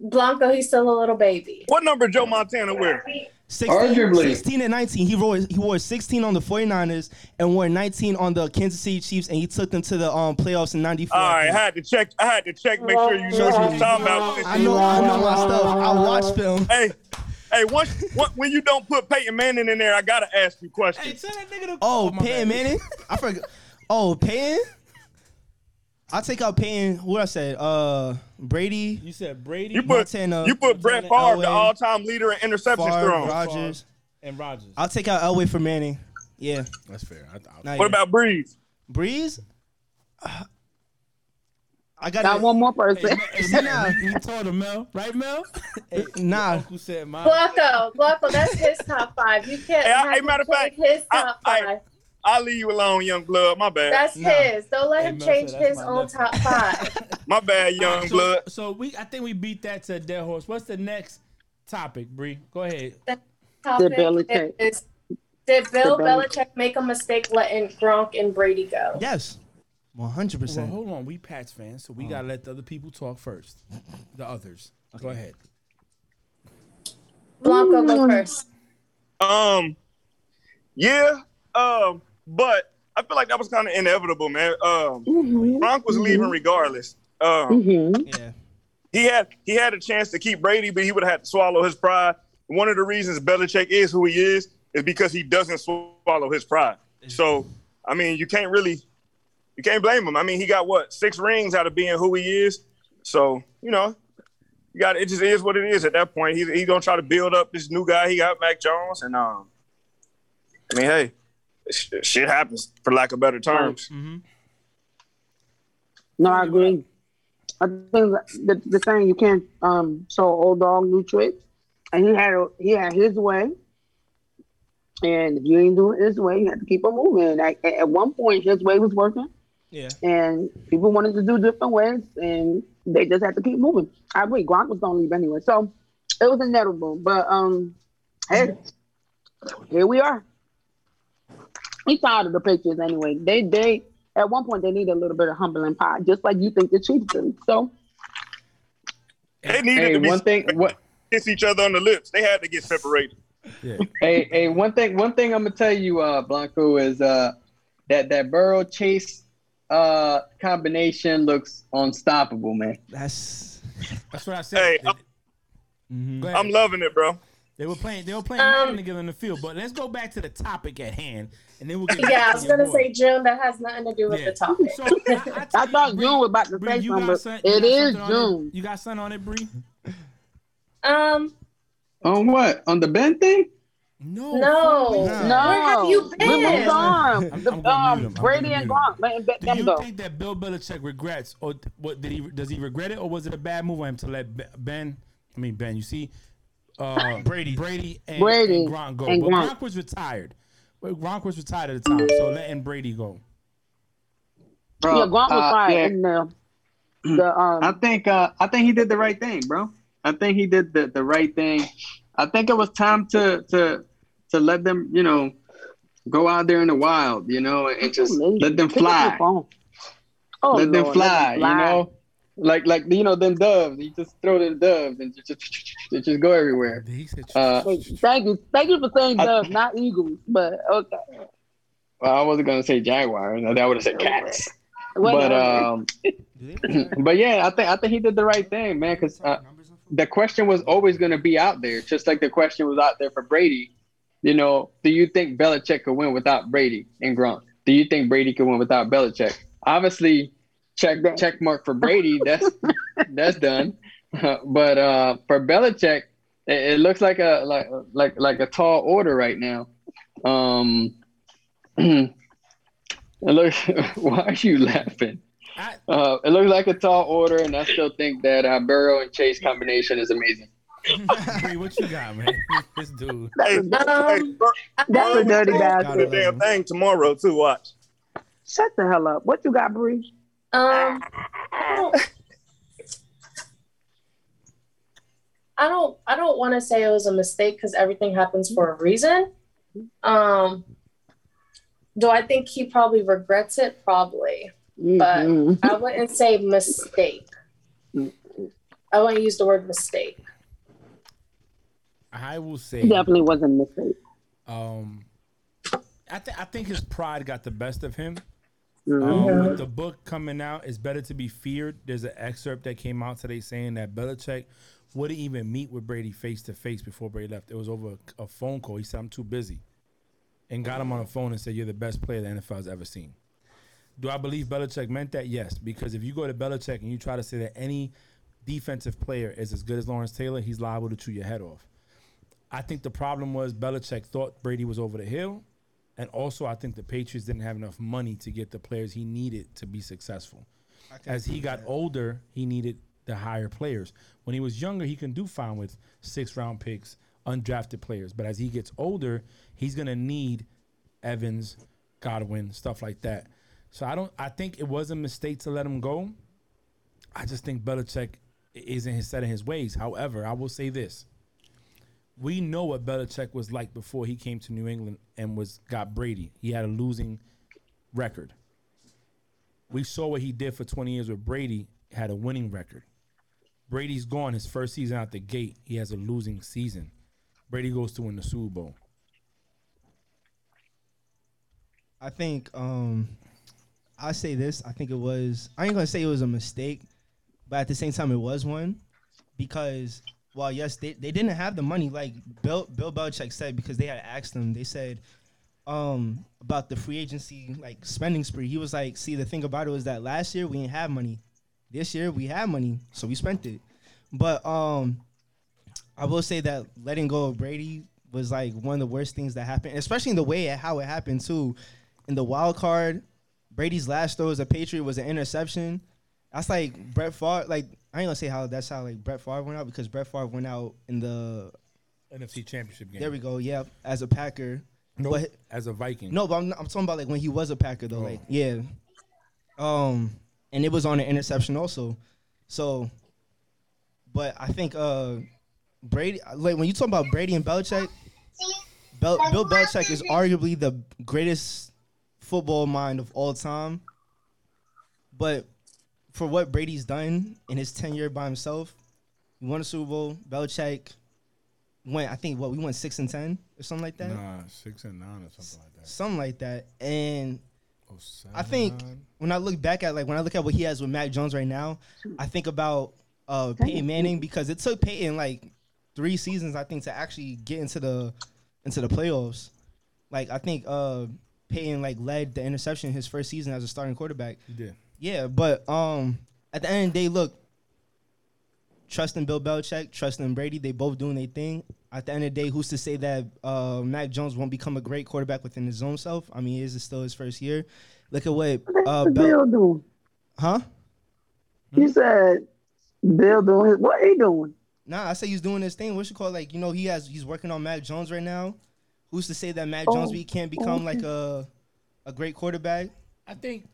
Blanco, he's still a little baby. What number Joe Montana wear? 16 and 19. He wore 16 on the 49ers and wore 19 on the Kansas City Chiefs, and he took them to the playoffs in 94. All right, I had to check, make sure you know what you're talking about. I know my stuff. I watch film. Hey, when you don't put Peyton Manning in there, I gotta ask you questions. Hey, tell that nigga to Peyton Manning? I forgot. Oh, Peyton? I'll take out Peyton. What I said? Brady. You said Brady. You put Brett Favre, the all-time leader in interceptions thrown. Rodgers. I'll take out Elway for Manning. Yeah, that's fair. What about Breeze? Breeze. I got one more person. Hey, nah, you told him, Mel, right, Mel? Hey, nah. Blanco, that's his top 5. You can't. Hey, matter of fact, his top 5. I'll leave you alone, young blood. My bad. That's his. Don't let him change his own top 5. My bad, young blood. So I think we beat that to a dead horse. What's the next topic, Bree? Go ahead. The topic is, did Bill Belichick make a mistake letting Gronk and Brady go? Yes, 100%. Well, hold on. We Pats fans, so we got to let the other people talk first. The others. Okay. Go ahead. Blanco, go first. Yeah. But I feel like that was kind of inevitable, man. Gronk was leaving regardless. Yeah. He had a chance to keep Brady, but he would have had to swallow his pride. One of the reasons Belichick is who he is because he doesn't swallow his pride. So, I mean, you can't blame him. I mean, he got 6 rings out of being who he is. So, you know, it just is what it is at that point. He's going to try to build up this new guy. He got Mac Jones, and I mean, hey. Shit happens, for lack of better terms. Mm-hmm. No, I agree. I think the thing, you can't show old dog new tricks. And he had his way. And if you ain't doing his way, you have to keep on moving. Like, at one point, his way was working. Yeah. And people wanted to do different ways, and they just had to keep moving. I agree. Gronk was going to leave anyway. So it was inevitable. But, hey, here we are. He's tired of the Patriots anyway. They at one point they need a little bit of humbling pie, just like you think the Chiefs do. So they needed to be kiss each other on the lips. They had to get separated. Yeah. Hey, one thing I'm gonna tell you, Blanco, is that Burrow Chase combination looks unstoppable, man. That's what I said. Hey, I'm loving it, bro. They were playing together in the field, but let's go back to the topic at hand, and then we'll get. Yeah, I was gonna say, Jim, that has nothing to do with the topic. So, I thought Bree, you were about to say something. It is June. You got something on it, Bree? On what? On the Ben thing? No. Where have you been? With Gronk, Brady and Gronk. Do you think that Bill Belichick regrets, or what? Does he regret it, or was it a bad move on him to let Ben? You see, Brady and Gronk go. Gronk was retired. Gronk was retired at the time, so letting Brady go. Bro, yeah, Gronk was fired. Yeah. In the I think he did the right thing, bro. I think he did the right thing. I think it was time to let them, go out there in the wild, and just let them fly. Them doves. You just throw the doves and just go everywhere. Thank you for saying doves, not eagles, but okay. Well, I wasn't gonna say jaguars. I would have said cats. But yeah, I think he did the right thing, man, because the question was always going to be out there, just like the question was out there for Brady. Do you think Belichick could win without Brady and Gronk? Do you think Brady could win without Belichick? Obviously, check mark for Brady. That's done. But for Belichick, it looks like a tall order right now. Why are you laughing? It looks like a tall order, and I still think that Burrow and Chase combination is amazing. Bree, what you got, man? This dude. That's a dirty bastard. Damn thing tomorrow too. Watch. Shut the hell up. What you got, Bree? I don't want to say it was a mistake because everything happens for a reason. Do I think he probably regrets it? Probably. But I wouldn't say mistake. I wouldn't use the word mistake. I will say it definitely wasn't a mistake. I think his pride got the best of him. With the book coming out, It's Better to Be Feared. There's an excerpt that came out today saying that Belichick wouldn't even meet with Brady face to face before Brady left. It was over a phone call. He said, "I'm too busy," and got him on the phone and said, "You're the best player the NFL has ever seen." Do I believe Belichick meant that? Yes, because if you go to Belichick and you try to say that any defensive player is as good as Lawrence Taylor, he's liable to chew your head off. I think the problem was Belichick thought Brady was over the hill, and also I think the Patriots didn't have enough money to get the players he needed to be successful. As he got older, he needed the higher players. When he was younger, he can do fine with 6-round picks, undrafted players. But as he gets older, he's going to need Evans, Godwin, stuff like that. So I think it was a mistake to let him go. I just think Belichick isn't set in his ways. However, I will say this. We know what Belichick was like before he came to New England and got Brady. He had a losing record. We saw what he did for 20 years with Brady, had a winning record. Brady's gone his first season out the gate. He has a losing season. Brady goes to win the Super Bowl. I think I say this. I think it was. I ain't gonna say it was a mistake, but at the same time, it was one because, well, yes, they didn't have the money like Bill Belichick said because they had asked them. They said about the free agency like spending spree. He was like, "See, the thing about it was that last year we didn't have money. This year we had money, so we spent it." But I will say that letting go of Brady was like one of the worst things that happened, especially in the way how it happened too, in the wild card. Brady's last throw as a Patriot was an interception. That's like Brett Favre. Like I ain't gonna say how Brett Favre went out because Brett Favre went out in the NFC Championship game. There we go. Yeah, as a Packer. No, nope, as a Viking. No, but I'm talking about like when he was a Packer though. Oh. Like yeah, and it was on an interception also. So, but I think Brady. Like when you talk about Brady and Belichick, Bill Belichick is arguably the greatest football mind of all time, but for what Brady's done in his tenure by himself, he won a Super Bowl. Belichick went, I think, we went 6-10 or something like that. Nah, 6-9 or something like that. Something like that, and I think when I look back at what he has with Mac Jones right now, I think about Peyton Manning because it took Peyton like 3 seasons, I think, to actually get into the playoffs. Like I think. Peyton led the interception his first season as a starting quarterback. He did. Yeah, but at the end of the day, look, trusting Bill Belichick, trusting Brady. They both doing their thing. At the end of the day, who's to say that Mac Jones won't become a great quarterback within his own self? I mean, is it still his first year? Look at what Bill doing. Huh? You said Bill doing his, what he doing? Nah, I say he's doing his thing. What you call it? Like, you know, he's working on Mac Jones right now. Who's to say that Mac Jones can't become like a great quarterback? I think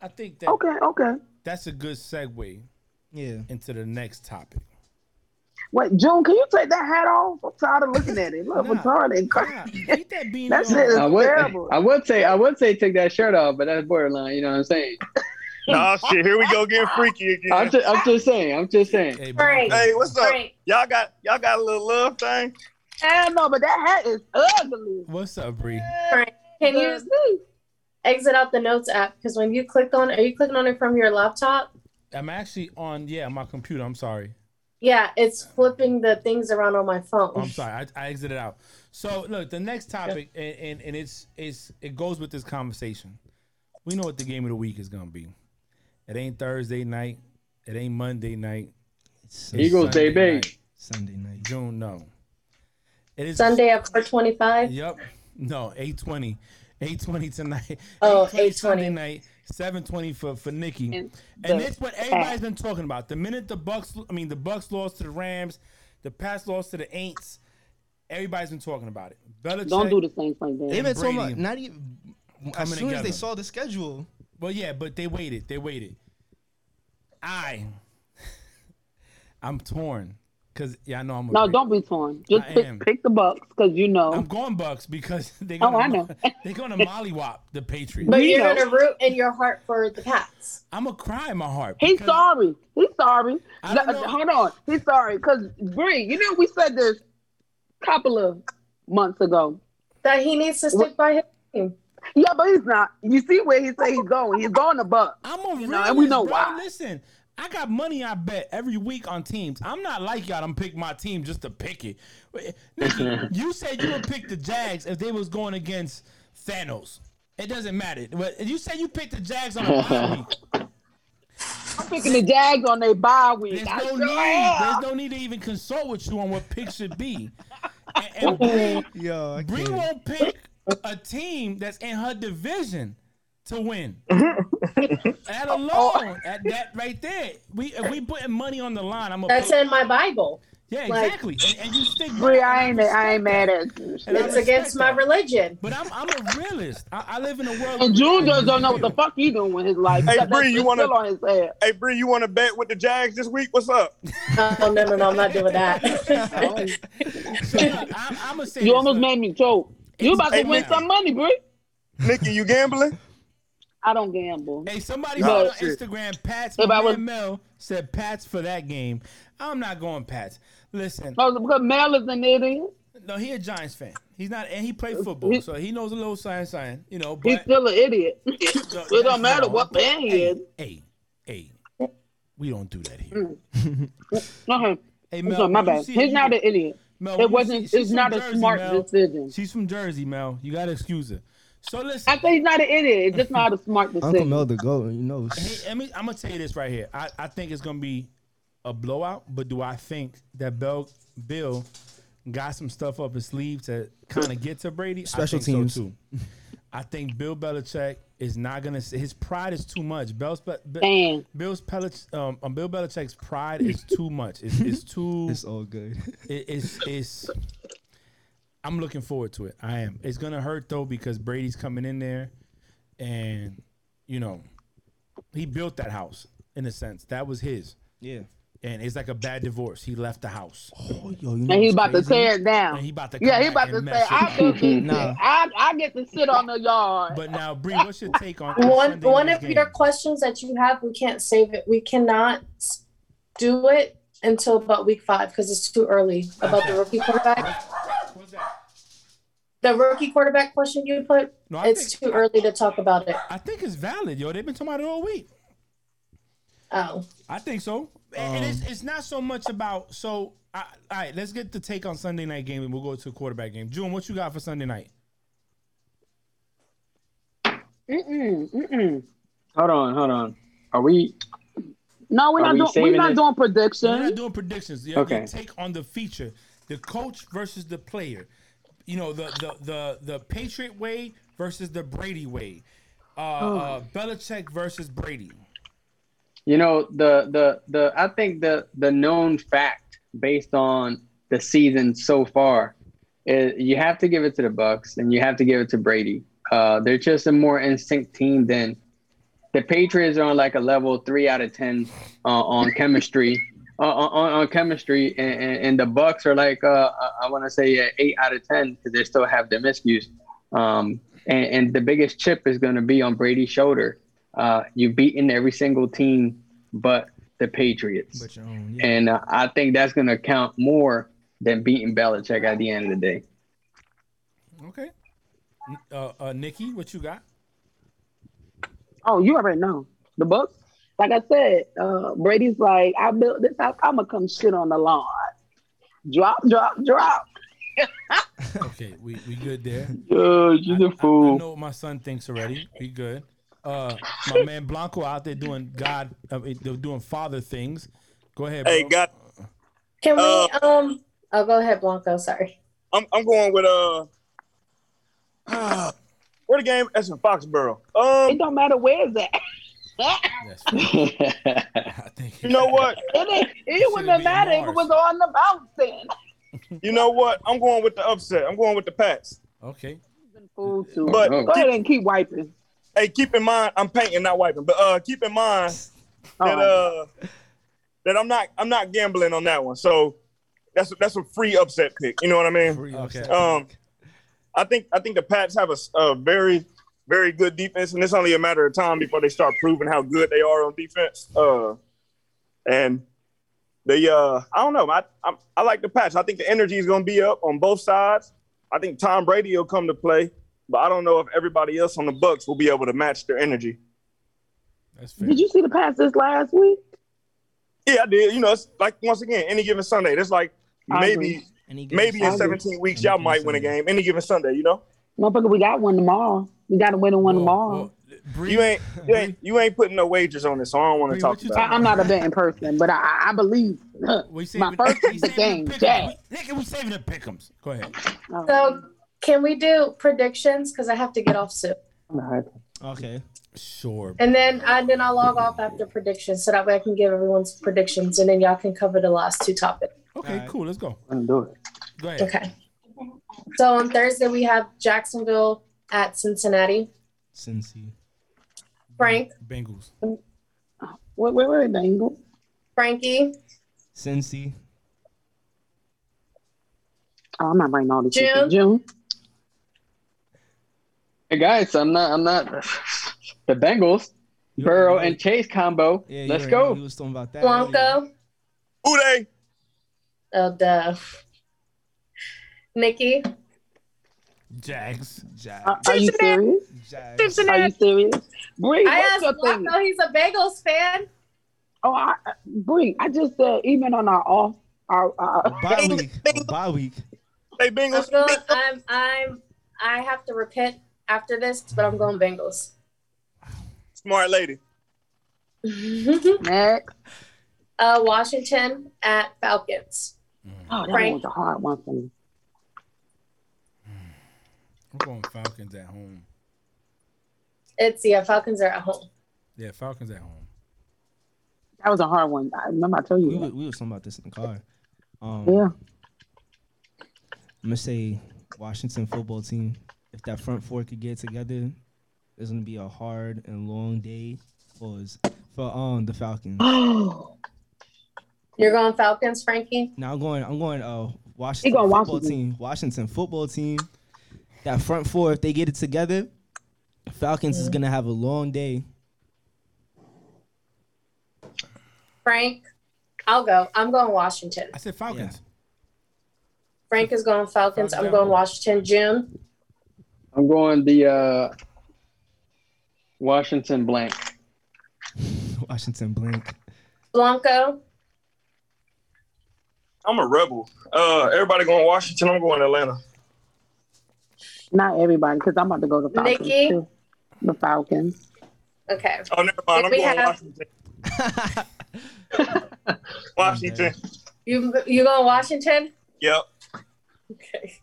that that's a good segue. Yeah. Into the next topic. Wait, June, can you take that hat off? I'm tired of looking at it. Look, retarded. Keep that beanie on. That shit is terrible. I would say take that shirt off, but that's borderline. You know what I'm saying? Oh, shit. Here we go getting freaky again. I'm just saying. Hey, what's up? Frank. Y'all got a little love thing? Hell no, but that hat is ugly. What's up, Bree? Can you exit out the notes app? Because when you click on, are you clicking on it from your laptop? I'm actually on, my computer. I'm sorry. Yeah, it's flipping the things around on my phone. I'm sorry. I exited out. So, look, the next topic, and it goes with this conversation. We know what the game of the week is going to be. It ain't Thursday night. It ain't Monday night. It's Eagles Day, baby. Sunday night. June, no. It is Sunday at 4:25? Yep. No, 8:20. 8:20 tonight. Oh, 8:20. Sunday night. 7:20 for Nikki, and that's what everybody's been talking about. The minute the Bucks lost to the Rams, the Pats lost to the Aints. Everybody's been talking about it. Belichick, don't do the same thing. They've been talking about not even as soon together. As they saw the schedule. Well, yeah, but they waited. I'm torn because I know I'm. Don't be torn. Just pick the Bucks because you know I'm going Bucks because they're going. Oh, I know. They're going to mollywop the Patriots. But you're going to root in your heart for the Pats. I'm gonna cry in my heart. He's sorry. Hold on. He's sorry because Bree, you know, we said this a couple of months ago that he needs to stick by his team. Yeah, but he's not. You see where he say he's going? He's going to Bucks. I'm a realist, and we know why. Listen. I got money I bet every week on teams. I'm not like y'all. I'm pick my team just to pick it. Nikki, you said you would pick the Jags if they was going against Thanos. It doesn't matter. But you said you picked the Jags on a bye week. I'm picking the Jags on their bye week. There's no need to even consult with you on what pick should be. And Bree won't pick a team that's in her division to win. That alone, at that right there, if we putting money on the line, that's in my Bible. Yeah, exactly. And you stick. Bree, I ain't mad at you. It's against my religion. But I'm a realist. I live in a world. And June just don't know what the fuck he doing with his life. Hey, Bree, you want to bet with the Jags this week? What's up? No, I'm not doing that. So, I'm gonna say. You almost made me choke. You about to win some money, Bree? Nikki, you gambling? I don't gamble. Hey, somebody on Instagram, Mel said Pats for that game. I'm not going Pats. Listen. No, because Mel is an idiot. No, he a Giants fan. He's not, and he played football, so he knows a little science, you know. But he's still an idiot. So it don't matter what fan he is. Hey, we don't do that here. Hey, Mel, sorry, my bad. He's not an idiot. Mel, it wasn't. It's not a smart decision. She's from Jersey, Mel. You gotta excuse her. So listen, I think he's not an idiot. It's just not a smart decision. Uncle Mel the GOAT, you know. Hey, I'm gonna tell you this right here. I think it's gonna be a blowout, but do I think that Bill got some stuff up his sleeve to kind of get to Brady? Special teams. So too. I think Bill Belichick is not gonna. His pride is too much. Bill Belichick's pride is too much. It's too. It's all good. It's I'm looking forward to it. I am. It's going to hurt, though, because Brady's coming in there. And, you know, he built that house, in a sense. That was his. Yeah. And it's like a bad divorce. He left the house. Oh, yo, you know, and he's about to tear it down. And he about to he about to say, I get to sit on the yard. But now, Bree, what's your take on one of your questions that you have? We can't save it. We cannot do it until about week 5 because it's too early about the rookie quarterback. What's that? The rookie quarterback question you put? No, it's too early to talk about it. I think it's valid, yo. They've been talking about it all week. Oh. I think so. And it's not so much about... So, all right, let's get the take on Sunday night game, and we'll go to a quarterback game. June, what you got for Sunday night? Hold on. Are we... No, we're not doing predictions. We're not doing predictions. Yeah, okay. We take on the feature, the coach versus the player. You know, the Patriot way versus the Brady way. Belichick versus Brady. You know, I think the known fact based on the season so far is you have to give it to the Bucs and you have to give it to Brady. They're just a more instinct team than the Patriots are on like a level 3 out of 10 on chemistry. And the Bucs are like I want to say 8 out of 10 because they still have their miscues. And the biggest chip is going to be on Brady's shoulder. You've beaten every single team but the Patriots, and I think that's going to count more than beating Belichick at the end of the day. Okay, Nikki, what you got? Oh, you already know the Bucs. Like I said, Brady's like, I built this house. I'm going to come shit on the lawn. Drop. Okay, we good there. You're the fool. I know what my son thinks already. We good. My man Blanco out there doing doing father things. Go ahead, bro. Hey, God. Can we Oh, go ahead, Blanco. Sorry. I'm going with where the game? That's in Foxborough. It don't matter where it's at. You know what? It wouldn't matter if it was on the mountain. You know what? I'm going with the upset. I'm going with the Pats. Okay. But go ahead and keep wiping. Hey, keep in mind, I'm painting, not wiping. But keep in mind that that I'm not gambling on that one. So that's a free upset pick. You know what I mean? Free upset. I think the Pats have a very very good defense, and it's only a matter of time before they start proving how good they are on defense. And they, I don't know. I like the Pats. I think the energy is going to be up on both sides. I think Tom Brady will come to play, but I don't know if everybody else on the Bucs will be able to match their energy. That's fair. Did you see the Pats this last week? Yeah, I did. You know, it's like once again, any given Sunday. That's like maybe in 17 weeks, y'all might win a game. Any given Sunday, you know. Motherfucker, we got one tomorrow. We got to win and win tomorrow. Bree, you ain't putting no wagers on this, so I don't want to talk about it. I'm not a betting person, but I believe. We're saving the pick'ems. Go ahead. So can we do predictions? Because I have to get off soon. All right. Okay. Sure. And then I'll log off after predictions so that way I can give everyone's predictions and then y'all can cover the last two topics. Okay, cool. Let's go. Let's do it. Go ahead. Okay. So on Thursday, we have Jacksonville at Cincinnati. Cincy. Frank. Bengals. Wait, Bengals. Frankie. Cincy. Oh, I'm not writing all these things. June. Hey, guys, I'm not. The Bengals, Burrow and Chase combo. Yeah, let's go. You was talking about that. Blanco. Uday. Oh, duh. Nikki. Jags. Are you serious? Jags. Are you serious? Bree, I asked Blanco, he's a Bengals fan. Oh, Bree, I just said even on our off our bye week. Hey, Bengals. I have to repent after this, but I'm going Bengals. Smart lady. Next. Washington at Falcons. Oh, that Frank. One was a hard one for me. I'm going Falcons at home. Falcons are at home. Yeah, Falcons at home. That was a hard one. I remember I told you. We were talking about this in the car. Yeah. I'm going to say Washington football team. If that front four could get together, it's going to be a hard and long day for the Falcons. You're going Falcons, Frankie? No, I'm going Washington football team. Washington football team. That front four, if they get it together, Falcons is going to have a long day. Frank, I'll go. I'm going Washington. I said Falcons. Yeah. Frank is going Falcons. I'm going Washington. Jim? I'm going the Washington blank. Washington blank. Blanco? I'm a rebel. Everybody going Washington. I'm going Atlanta. Not everybody, because I'm about to go to Falcons. Nikki? The Falcons. Okay. Oh, never mind. I'm going Washington. Washington. You going Washington? Yep. Okay.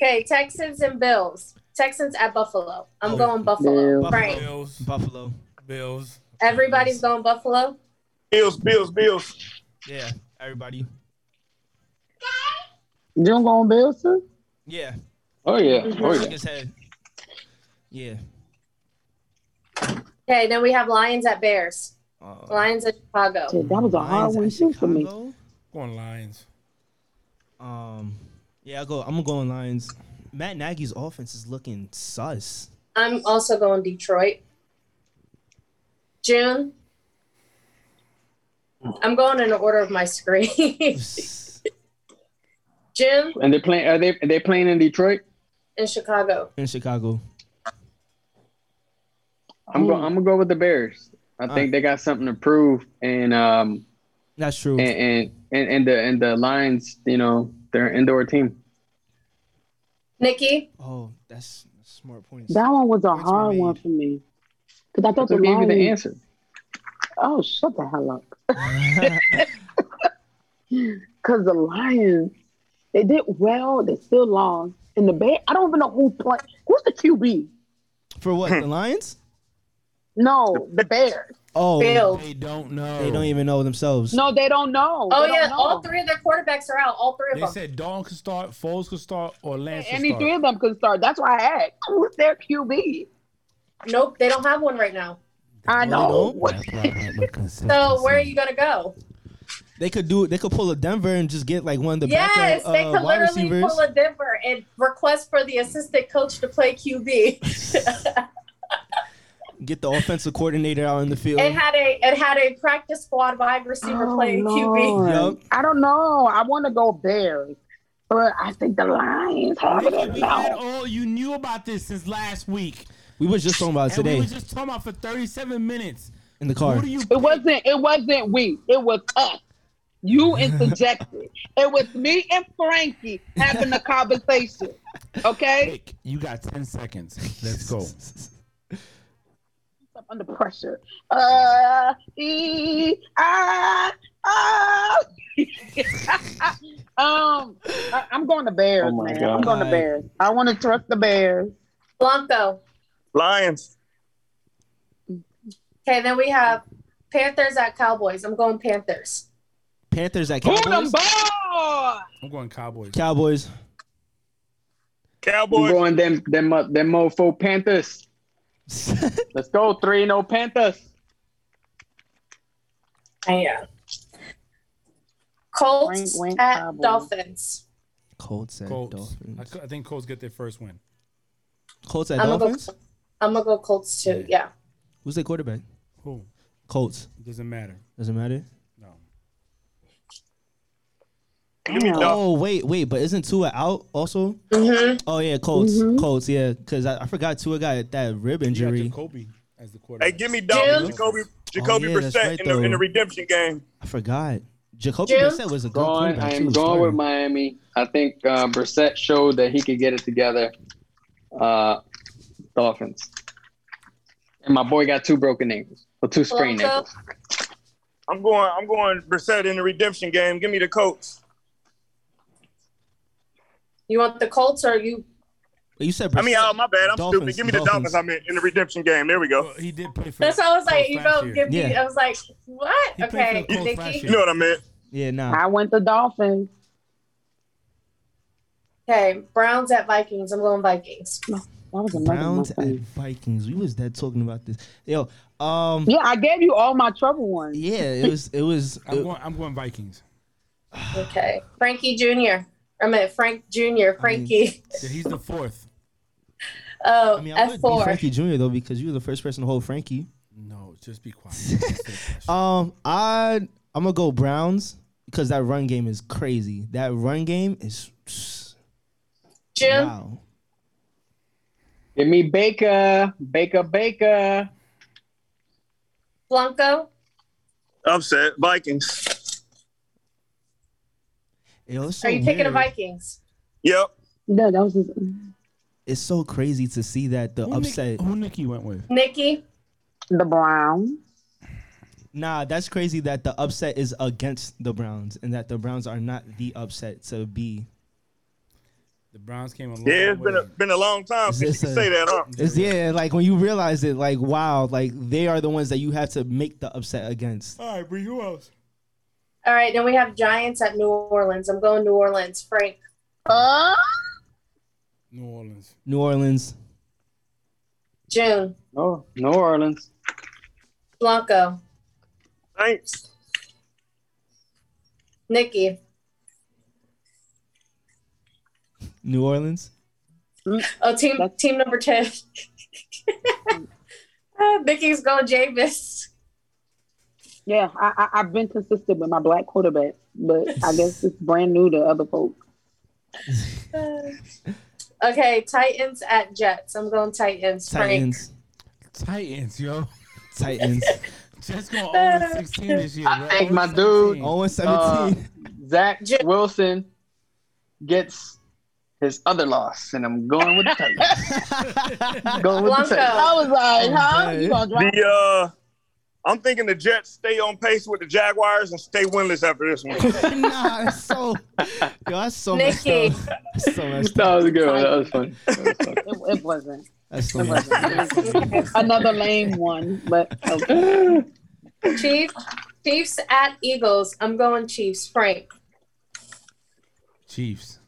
Okay, Texans and Bills. Texans at Buffalo. I'm going Buffalo. Bills. Frank. Bills. Buffalo. Bills. Everybody's going Buffalo? Bills. Yeah, everybody. You don't go on Bills, too? Yeah. Oh, yeah. His head. Yeah. Okay, then we have Lions at Bears. Lions at Chicago. Dude, that was a hard one too for me. Going Lions. Yeah, I'm going Lions. Matt Nagy's offense is looking sus. I'm also going Detroit. June. I'm going in the order of my screen. Jim. And they're playing. Are they playing in Detroit? In Chicago. I'm gonna go with the Bears. I think they got something to prove, and that's true. And the Lions, you know, they're an indoor team. Nikki. Oh, that's a smart point. That one was a hard one for me because I thought they gave you the answer. Oh, shut the hell up! Because the Lions, they did well. They still lost. In the Bears, I don't even know who's playing. Who's the QB? For what? The Lions? No, the Bears. Oh, Bills. They don't know. They don't even know themselves. No, they don't know. Oh, yeah. All three of their quarterbacks are out. All three of them. They said Dawn could start, Foles could start, or Lance could start. Any three of them could start. That's why I asked. Who's their QB? Nope, they don't have one right now. I know. So where are you going to go? They could do it. They could pull a Denver and just get like one of the backup wide receivers. Yes, they could literally pull a Denver and request for the assistant coach to play QB. Get the offensive coordinator out in the field. It had a practice squad wide receiver playing QB. Yep. I don't know. I want to go Bears, but I think the Lions have it. You knew about this since last week. We were just talking about it today. We were just talking about for 37 minutes in the car. It wasn't we. It was us. You interjected. It was me and Frankie having a conversation. Okay. Nick, you got 10 seconds. Let's go. I'm under pressure. I'm going to Bears, man. God. I'm going to Bears. I want to trust the Bears. Blanco. Lions. Okay, then we have Panthers at Cowboys. I'm going Panthers. Panthers at Cowboys. I'm going Cowboys. Cowboys. I'm going them mofo Panthers. Let's go 3-0 Panthers. Yeah. Colts at Cowboys. Dolphins. Dolphins. I think Colts get their first win. Colts at Dolphins? I'm going to go Colts too, yeah. Who's their quarterback? Who? Colts. Doesn't matter? No. Oh, wait, but isn't Tua out also? Mm-hmm. Oh, yeah, Colts, yeah, because I forgot Tua got that rib injury. Jacoby as the quarterback. Hey, give me Dolphins. Jacoby Brissett right, in the redemption game. I forgot. Jacoby Brissett was a good quarterback. I am going with Miami. I think Brissett showed that he could get it together. Dolphins. And my boy got two sprained ankles. I'm going Brissett in the redemption game. Give me the Colts. You want the Colts or you? You said Brissett. I mean, oh, my bad. I'm Dolphins, stupid. Give me the Dolphins. I'm in the redemption game. There we go. Well, he did play for. That's why I was like, you know, give me. Yeah. I was like, what? He okay, Nikki. You know what I meant? Yeah, no. I went the Dolphins. Okay, Browns at Vikings. I'm going Vikings. No. Browns at Vikings. We was dead talking about this. Yo, yeah, I gave you all my trouble ones. Yeah, it was. I'm going Vikings. Okay, Frankie Jr. I meant Frank Jr. Frankie. He's the fourth. Oh, I would be Frankie Jr. though because you were the first person to hold Frankie. No, just be quiet. I'm gonna go Browns because that run game is crazy. That run game is. Jim. Wow. Give me Baker. Blanco. Upset. Vikings. Yo, so are you picking the Vikings? Yep. No, that was. It's so crazy to see that the upset. Who Nikki went with? Nikki. The Browns. Nah, that's crazy that the upset is against the Browns and that the Browns are not the upset to be. The Browns came along. Yeah, it's been a long time since you say that, huh? Yeah, like when you realize it, like, wow, like they are the ones that you have to make the upset against. All right, Bree, who else? All right, then we have Giants at New Orleans. I'm going New Orleans. Frank. New Orleans. New Orleans. June. Oh, New Orleans. Blanco. Thanks. Nikki. New Orleans. Oh, team number 10. Nikki's going Jameis. Yeah, I've been consistent with my black quarterback, but I guess it's brand new to other folks. Okay, Titans at Jets. I'm going Titans. Titans. Frank. Titans, yo. Titans. Jets going 0-16 this year. I think my dude, 0-17. Zach Wilson gets his other loss, and I'm going with the Titans. Going with the Titans. I was like, huh? You gonna drop I'm thinking the Jets stay on pace with the Jaguars and stay winless after this one. Nah, that's so. Yo, that's so Nikki. Messed up. That's so messed up. That was a good one. That was fun. It wasn't. That's so it wasn't. Another lame one, but okay. Chiefs at Eagles. I'm going Chiefs. Frank. Chiefs.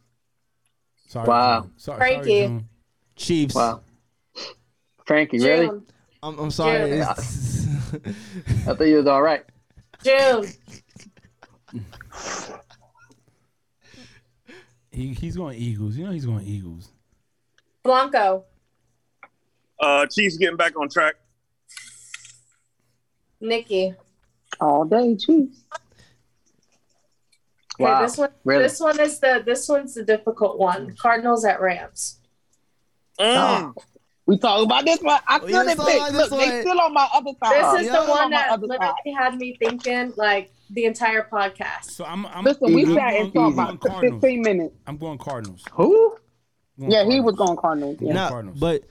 Sorry. Wow. Sorry, Frankie. Sorry, Chiefs. Wow. Frankie, Jim. Really? I'm sorry. I thought you was all right. Jim. He's going Eagles. You know he's going Eagles. Blanco. Chiefs getting back on track. Nikki. All day Chiefs. Okay, wow. This one's the difficult one. Cardinals at Rams. Oh. We talking about this one. I feel it big. Look, they still on my other side. This is the one that literally had me thinking like the entire podcast. So I'm listen, we sat and talked about 15 minutes. I'm going Cardinals. Who? Yeah, he was going Cardinals. Yeah. Now, but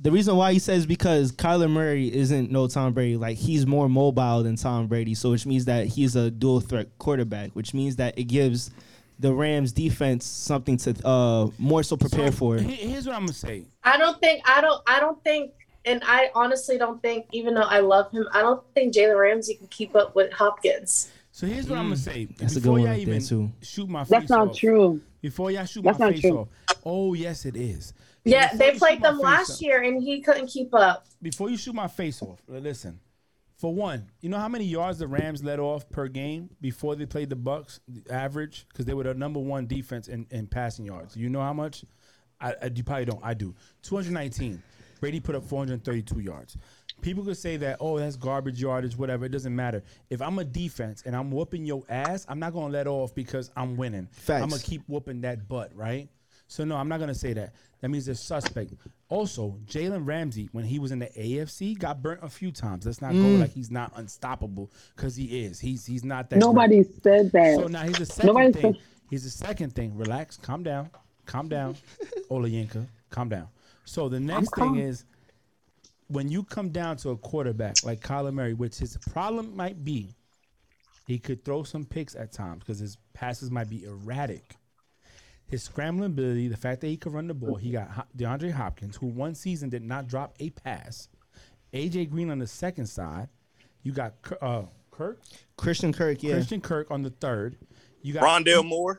the reason why he says because Kyler Murray isn't no Tom Brady. Like he's more mobile than Tom Brady, so which means that he's a dual threat quarterback, which means that it gives the Rams defense something to more so prepare for. Here's what I'm gonna say. I don't think, and I honestly don't think, even though I love him, I don't think Jalen Ramsey can keep up with Hopkins. So here's what I'm gonna say. That's before a good one even too. Shoot my face that's not off, true. Before y'all shoot that's my face true. Off. Oh yes, it is. Yeah, before they played them last year and he couldn't keep up. Before you shoot my face off, listen. For one, you know how many yards the Rams let off per game before they played the Bucs, the average? Because they were the number one defense in passing yards. You know how much? You probably don't. I do. 219. Brady put up 432 yards. People could say that, oh, that's garbage yardage, whatever. It doesn't matter. If I'm a defense and I'm whooping your ass, I'm not going to let off because I'm winning. Facts. I'm going to keep whooping that butt, right? So, no, I'm not going to say that. That means they're suspect. Also, Jalen Ramsey, when he was in the AFC, got burnt a few times. Let's not go like he's not unstoppable, because he is. He's not that. Nobody great. Said that. So now here's the second Nobody thing. Here's the second thing. Relax. Calm down. Calm down. Olayinka. Calm down. So the next thing is, when you come down to a quarterback like Kyler Murray, which his problem might be, he could throw some picks at times because his passes might be erratic. His scrambling ability, the fact that he could run the ball, he got DeAndre Hopkins, who one season did not drop a pass. A.J. Green on the second side. You got Kirk? Christian Kirk, yeah. Christian Kirk on the third. You got Rondale Moore.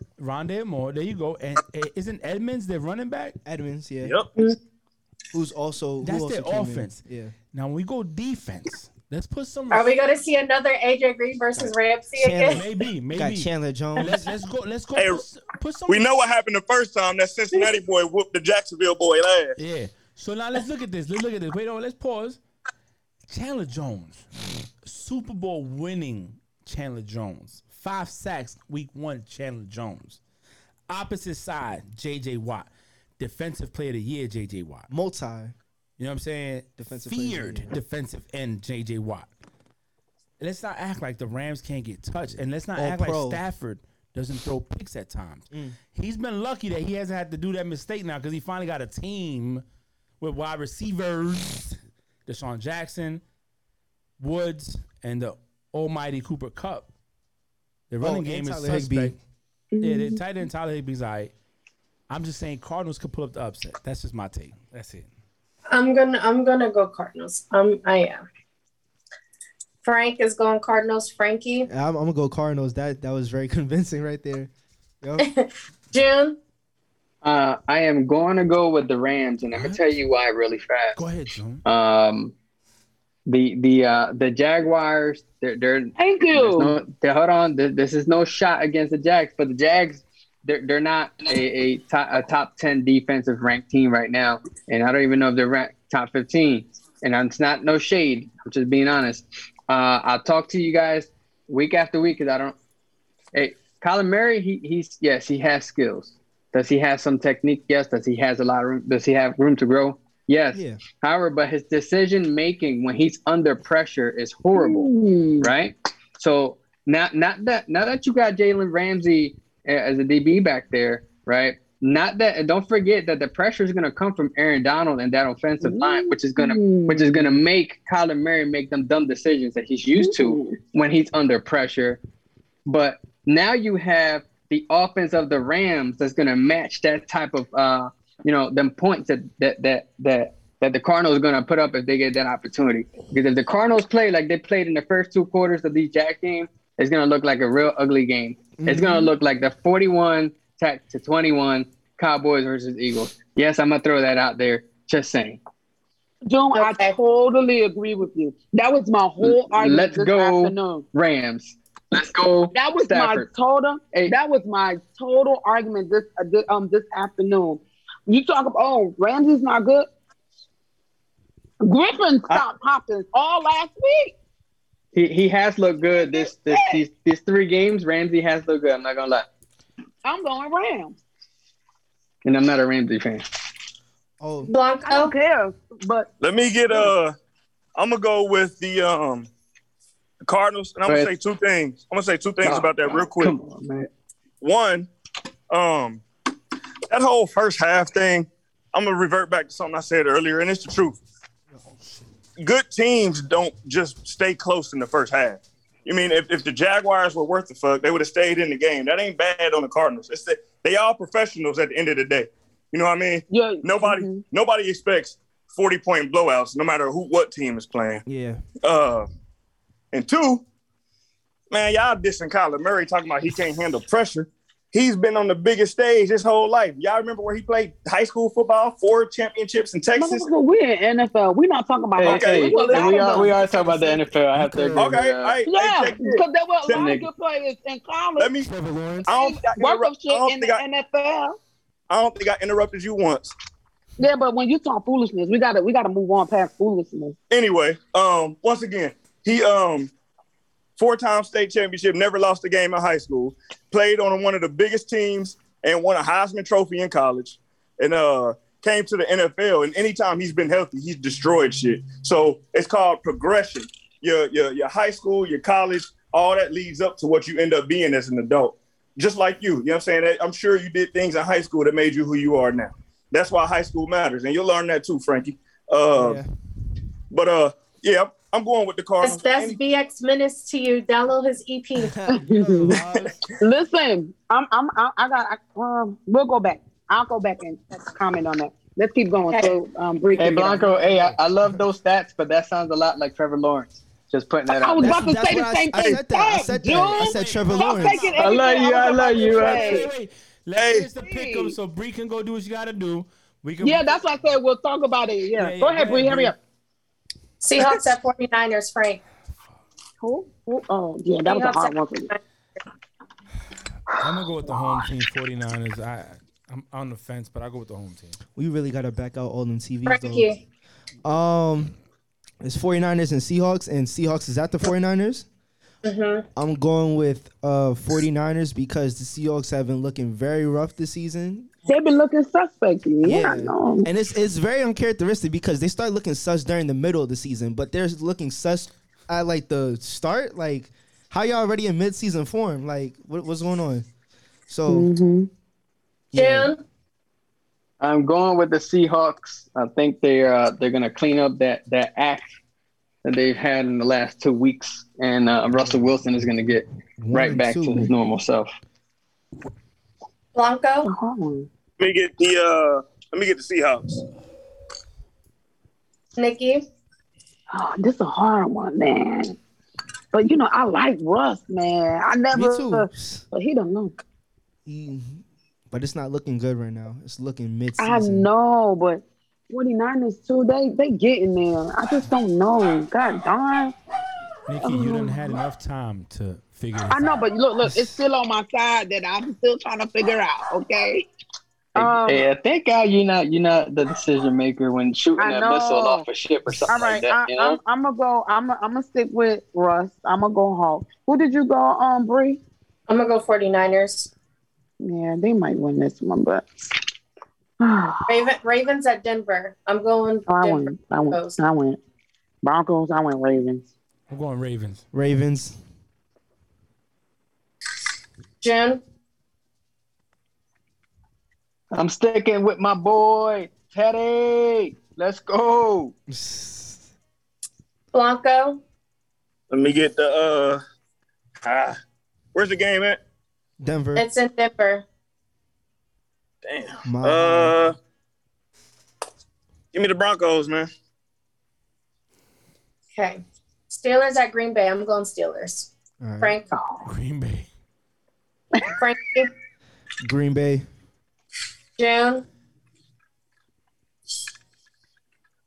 There you go. And isn't Edmonds their running back? Edmonds, yeah. Yep. That's their offense. Yeah. Now, when we go defense, let's put some. Are we going to see another AJ Green versus Ramsey again? Maybe. Got Chandler Jones. Let's go. Hey, put some. We know what happened the first time. That Cincinnati boy whooped the Jacksonville boy last. Yeah. So now let's look at this. Wait on. Let's pause. Chandler Jones, Super Bowl winning Chandler Jones, 5 sacks week 1. Chandler Jones, opposite side J.J. Watt, defensive player of the year J.J. Watt, multi. You know what I'm saying? Feared defensive end J.J. Watt. Let's not act like the Rams can't get touched. And let's not act like Stafford doesn't throw picks at times. He's been lucky that he hasn't had to do that mistake now because he finally got a team with wide receivers. Deshaun Jackson, Woods, and the almighty Cooper Kupp. The running game is suspect. Yeah, the tight end Tyler Higbee's all right. I'm just saying Cardinals could pull up the upset. That's just my take. That's it. I'm gonna go Cardinals. I am. Frank is going Cardinals. Frankie. I'm gonna go Cardinals. That was very convincing right there. Yep. Jim. I am going to go with the Rams, and I'm gonna tell you why really fast. Go ahead, Jim. The Jaguars. They're Thank you. Hold on. This is no shot against the Jags, but the Jags. They're not a top 10 defensive ranked team right now, and I don't even know if they're ranked top 15. And it's not no shade. I'm just being honest. I'll talk to you guys week after week because I don't. Hey, Kyler Murray, he has skills. Does he have some technique? Yes. Does he has a lot of room? Does he have room to grow? Yes. Yeah. However, but his decision making when he's under pressure is horrible, right? So now that you got Jalen Ramsey as a DB back there, right? Don't forget that the pressure is going to come from Aaron Donald and that offensive line, which is going to make Kyler Murray make them dumb decisions that he's used to when he's under pressure. But now you have the offense of the Rams that's going to match that type of, them points that the Cardinals are going to put up if they get that opportunity. Because if the Cardinals play like they played in the first two quarters of the Jack game, it's going to look like a real ugly game. Mm-hmm. It's going to look like the 41-21 Cowboys versus Eagles. Yes, I'm going to throw that out there. Just saying. June, okay. I totally agree with you. That was my whole argument afternoon. Rams. Let's go, that was Stafford. That was my total argument this afternoon. You talk about, Ramsey's not good. Griffin stopped Hopkins all last week. He has looked good these three games. Ramsey has looked good. I'm not gonna lie. I'm going Rams. And I'm not a Ramsey fan. Oh, Blanco. I don't care. But let me get I'm gonna go with the Cardinals, and I'm gonna say two things. I'm gonna say two things about that real quick. Come on, man. One, that whole first half thing. I'm gonna revert back to something I said earlier, and it's the truth. Good teams don't just stay close in the first half. You mean if the Jaguars were worth the fuck, they would have stayed in the game. That ain't bad on the Cardinals. It's they all professionals at the end of the day. You know what I mean? Yeah. Nobody expects 40-point blowouts, no matter what team is playing. Yeah. And two, man, y'all dissing Kyler Murray talking about he can't handle pressure. He's been on the biggest stage his whole life. Y'all remember where he played high school football, 4 championships in Texas? We're in NFL. We're not talking about high school. We are talking about the NFL. I have to agree. Okay, all right. Yeah, because there were a lot of good players in college. Trevor Lawrence. I don't think I interrupted you once. Yeah, but when you talk foolishness, we gotta move on past foolishness. Anyway, once again, he four-time state championship, never lost a game in high school, played on one of the biggest teams and won a Heisman Trophy in college, and came to the NFL. And anytime he's been healthy, he's destroyed shit. So it's called progression. Your high school, your college, all that leads up to what you end up being as an adult. Just like you know what I'm saying? I'm sure you did things in high school that made you who you are now. That's why high school matters. And you'll learn that too, Frankie. But, yeah. I'm going with the Cardinals. That's BX Menace to you. Download his EP. Listen, we'll go back. I'll go back and comment on that. Let's keep going. Okay. So, hey Blanco, I love those stats, but that sounds a lot like Trevor Lawrence. Just putting that out. I was about to say the same thing. I said Trevor Lawrence. I love you. Hey, let's just pick them so Bree can go do what you got to do. That's why I said we'll talk about it. Yeah. Go ahead, Bree. Hurry up. Seahawks at 49ers, Frank. Who? Oh, yeah, that was a hard one for you. I'm going to go with the home team, 49ers. I'm on the fence, but I'll go with the home team. We really got to back out all them TVs, Frankie. Though. It's 49ers and Seahawks is at the 49ers. Mm-hmm. I'm going with 49ers because the Seahawks have been looking very rough this season. They've been looking suspect. Yeah, I know. And it's very uncharacteristic because they start looking sus during the middle of the season, but they're looking sus at like the start. Like, how y'all already in mid-season form? Like, what's going on? So, yeah. I'm going with the Seahawks. I think they're gonna clean up that act that they've had in the last 2 weeks, and Russell Wilson is going to get right back to his normal self. Blanco, let me get the Seahawks. Nikki, oh, this is a hard one, man. But you know, I like Russ, man. I never, but he don't know. Mm-hmm. But it's not looking good right now. It's looking mid-season. I know, but 49ers too, they getting there. I just don't know. God darn. Nikki, you done had enough time to figure it out. I know, but look, it's still on my side that I'm still trying to figure out, okay? Yeah, thank God you're not the decision maker when shooting that missile off a ship or something like that. All right, I'm gonna go. I'm gonna stick with Russ. I'm gonna go Hawks. Who did you go on, Bree? I'm gonna go 49ers. Yeah, they might win this one, but Ravens at Denver. I'm going. I went Broncos. I went Ravens. I'm going Ravens. Ravens. Jim. I'm sticking with my boy, Teddy. Let's go. Blanco. Let me get the where's the game at? Denver. It's in Denver. Damn. Give me the Broncos, man. Okay. Steelers at Green Bay. I'm going Steelers. All right. Frank. Green Bay. Frankie. Green Bay. June.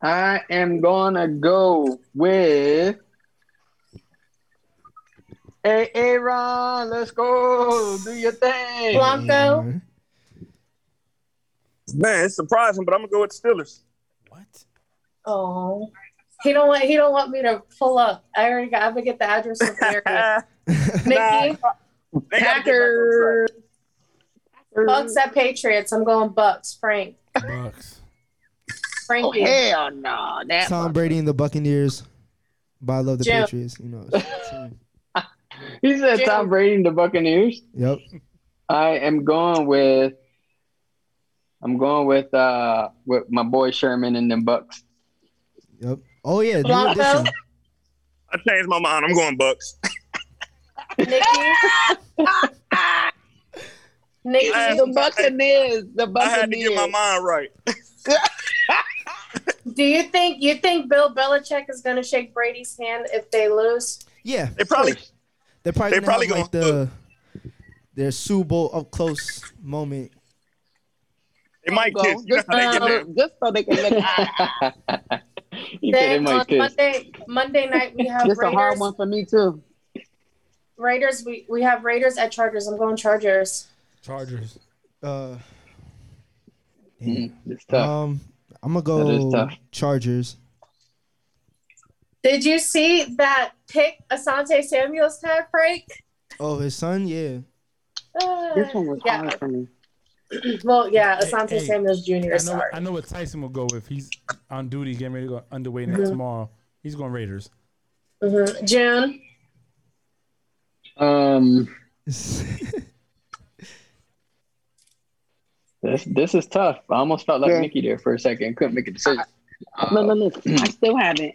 I am gonna go with Aaron. Let's go. Do your thing. Blanco. Man, it's surprising, but I'm gonna go with the Steelers. What? Oh, he don't want me to pull up. I'm gonna get the address of the area. Nikki. Packers. Bucks at Patriots. I'm going Bucks. Frank. Bucks. Frankie. Oh, hell no. That Tom Brady and the Buccaneers. But I love the Jim. Patriots. You know. He said Jim. Tom Brady and the Buccaneers. Yep. I'm going with my boy Sherman and them Bucks. Yep. Oh yeah. I changed my mind. I'm going Bucks. Nikki. Nikki, the Buccaneers. I had to get my mind right. Do you think Bill Belichick is going to shake Brady's hand if they lose? Yeah, they're probably going like their Super Bowl up close moment. They might kiss just so they can make it. Then on Monday night we have. This is a hard one for me too. Raiders, we have Raiders at Chargers. I'm going Chargers. Chargers. It's tough. I'm gonna go Chargers. Did you see that pick Asante Samuel's had, Frank? Oh, his son, yeah. This one was hard for me. Well, yeah, Asante Samuel's Jr. I know what Tyson will go with. He's on duty, getting ready to go underway next tomorrow. He's going Raiders. Mm-hmm. June. This is tough. I almost felt like Nikki there for a second. Couldn't make a decision. No. I still haven't.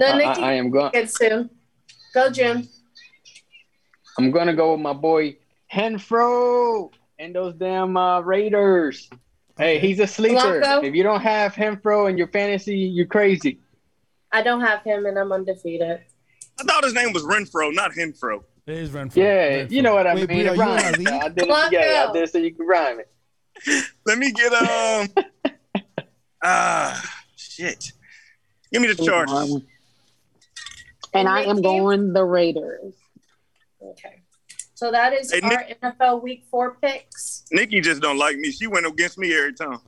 No, Nikki. I am going. It's soon. Go, Jim. I'm going to go with my boy Renfro and those damn Raiders. Hey, he's a sleeper. Blanco. If you don't have Renfro in your fantasy, you're crazy. I don't have him, and I'm undefeated. I thought his name was Renfro, not Renfro. It is Renfro. Yeah, Renfro. You know what I mean. I did it so you can rhyme it. Let me get shit. Give me the Chargers. And I am going the Raiders. Okay. So that is NFL Week 4 picks. Nikki just don't like me. She went against me every time.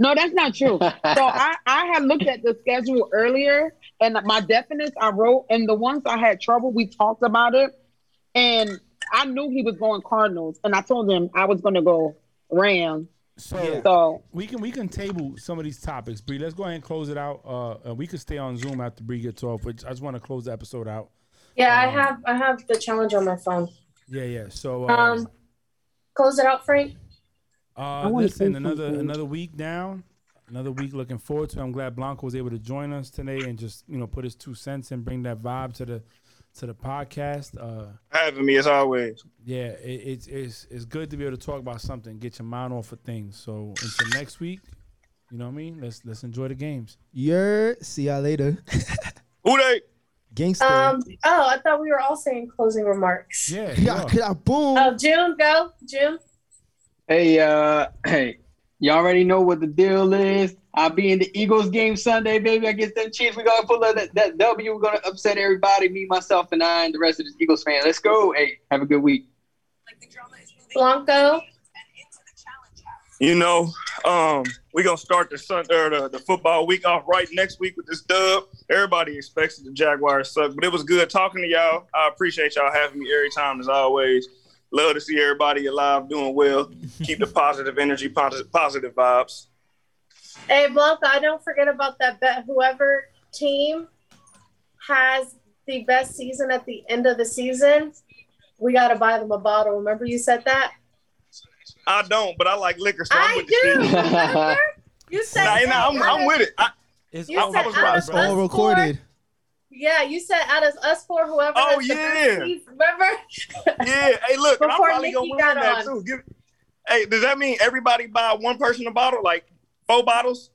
No, that's not true. So I had looked at the schedule earlier, and my definites I wrote, and the ones I had trouble, we talked about it, and I knew he was going Cardinals, and I told him I was going to go Rams. So we can table some of these topics, Bree. Let's go ahead and close it out. We could stay on Zoom after Bree gets off, which I just want to close the episode out. Yeah, I have the challenge on my phone. Yeah. So close it out, Frank. Listen, another week down. Another week looking forward to it. I'm glad Blanco was able to join us today and just, you know, put his 2 cents and bring that vibe to the podcast. Having me as always. Yeah, it's good to be able to talk about something, get your mind off of things. So until next week, you know what I mean? Let's enjoy the games. Yeah, see y'all later. Who they? Gangster. Oh, I thought we were all saying closing remarks. Yeah. Yeah. Boom. Oh, Jim, go, Jim. Hey, hey. Y'all already know what the deal is. I'll be in the Eagles game Sunday, baby. I guess them Chiefs, we're going to pull up that W. We're going to upset everybody, me, myself, and I, and the rest of this Eagles fan. Let's go. Hey, have a good week. Blanco. You know, we're going to start the football week off right next week with this dub. Everybody expects the Jaguars suck, but it was good talking to y'all. I appreciate y'all having me every time, as always. Love to see everybody alive, doing well. Keep the positive energy, positive vibes. Hey, Blanca, I don't forget about that bet. Whoever team has the best season at the end of the season, we got to buy them a bottle. Remember you said that? I don't, but I like liquor. So I do. You said that. I'm with it. I was right. All recorded. Yeah, you said out of us four, whoever. Oh yeah, remember? Yeah. Hey, look, I'm probably Nikki gonna win that on too. Hey, does that mean everybody buy one person a bottle, like 4 bottles?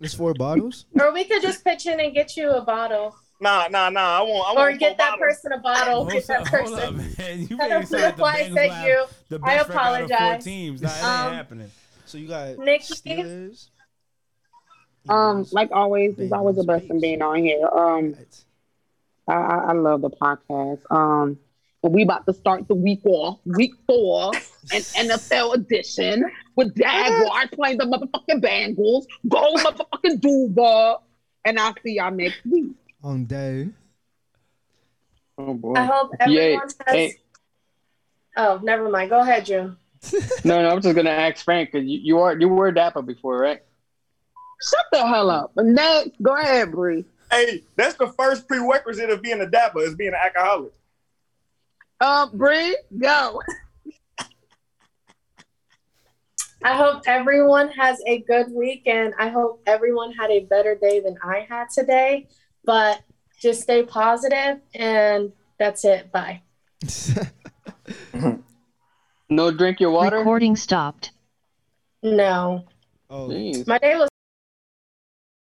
It's 4 bottles. Or we could just pitch in and get you a bottle. Nah. I won't. Or get that person a bottle. Get that person. Hold up, man. You I don't know why I said you. I apologize. 4 teams. Nah, that ain't happening. So you got Nikki. Steelers. Like always, it's always a blessing being on here. I love the podcast. We about to start the week off, week 4, an NFL edition with Jaguars playing the motherfucking Bengals. Go motherfucking Duval, and I'll see y'all next week. On day. Oh boy. I hope everyone has. Hey. Oh, never mind. Go ahead, Jim. No, I'm just gonna ask Frank because you were dapper before, right? Shut the hell up. Next, go ahead, Bree. Hey, that's the first prerequisite of being a dapper is being an alcoholic. Bree, go. I hope everyone has a good week, and I hope everyone had a better day than I had today. But just stay positive, and that's it. Bye. No drink your water? Recording stopped. No. Oh, my day was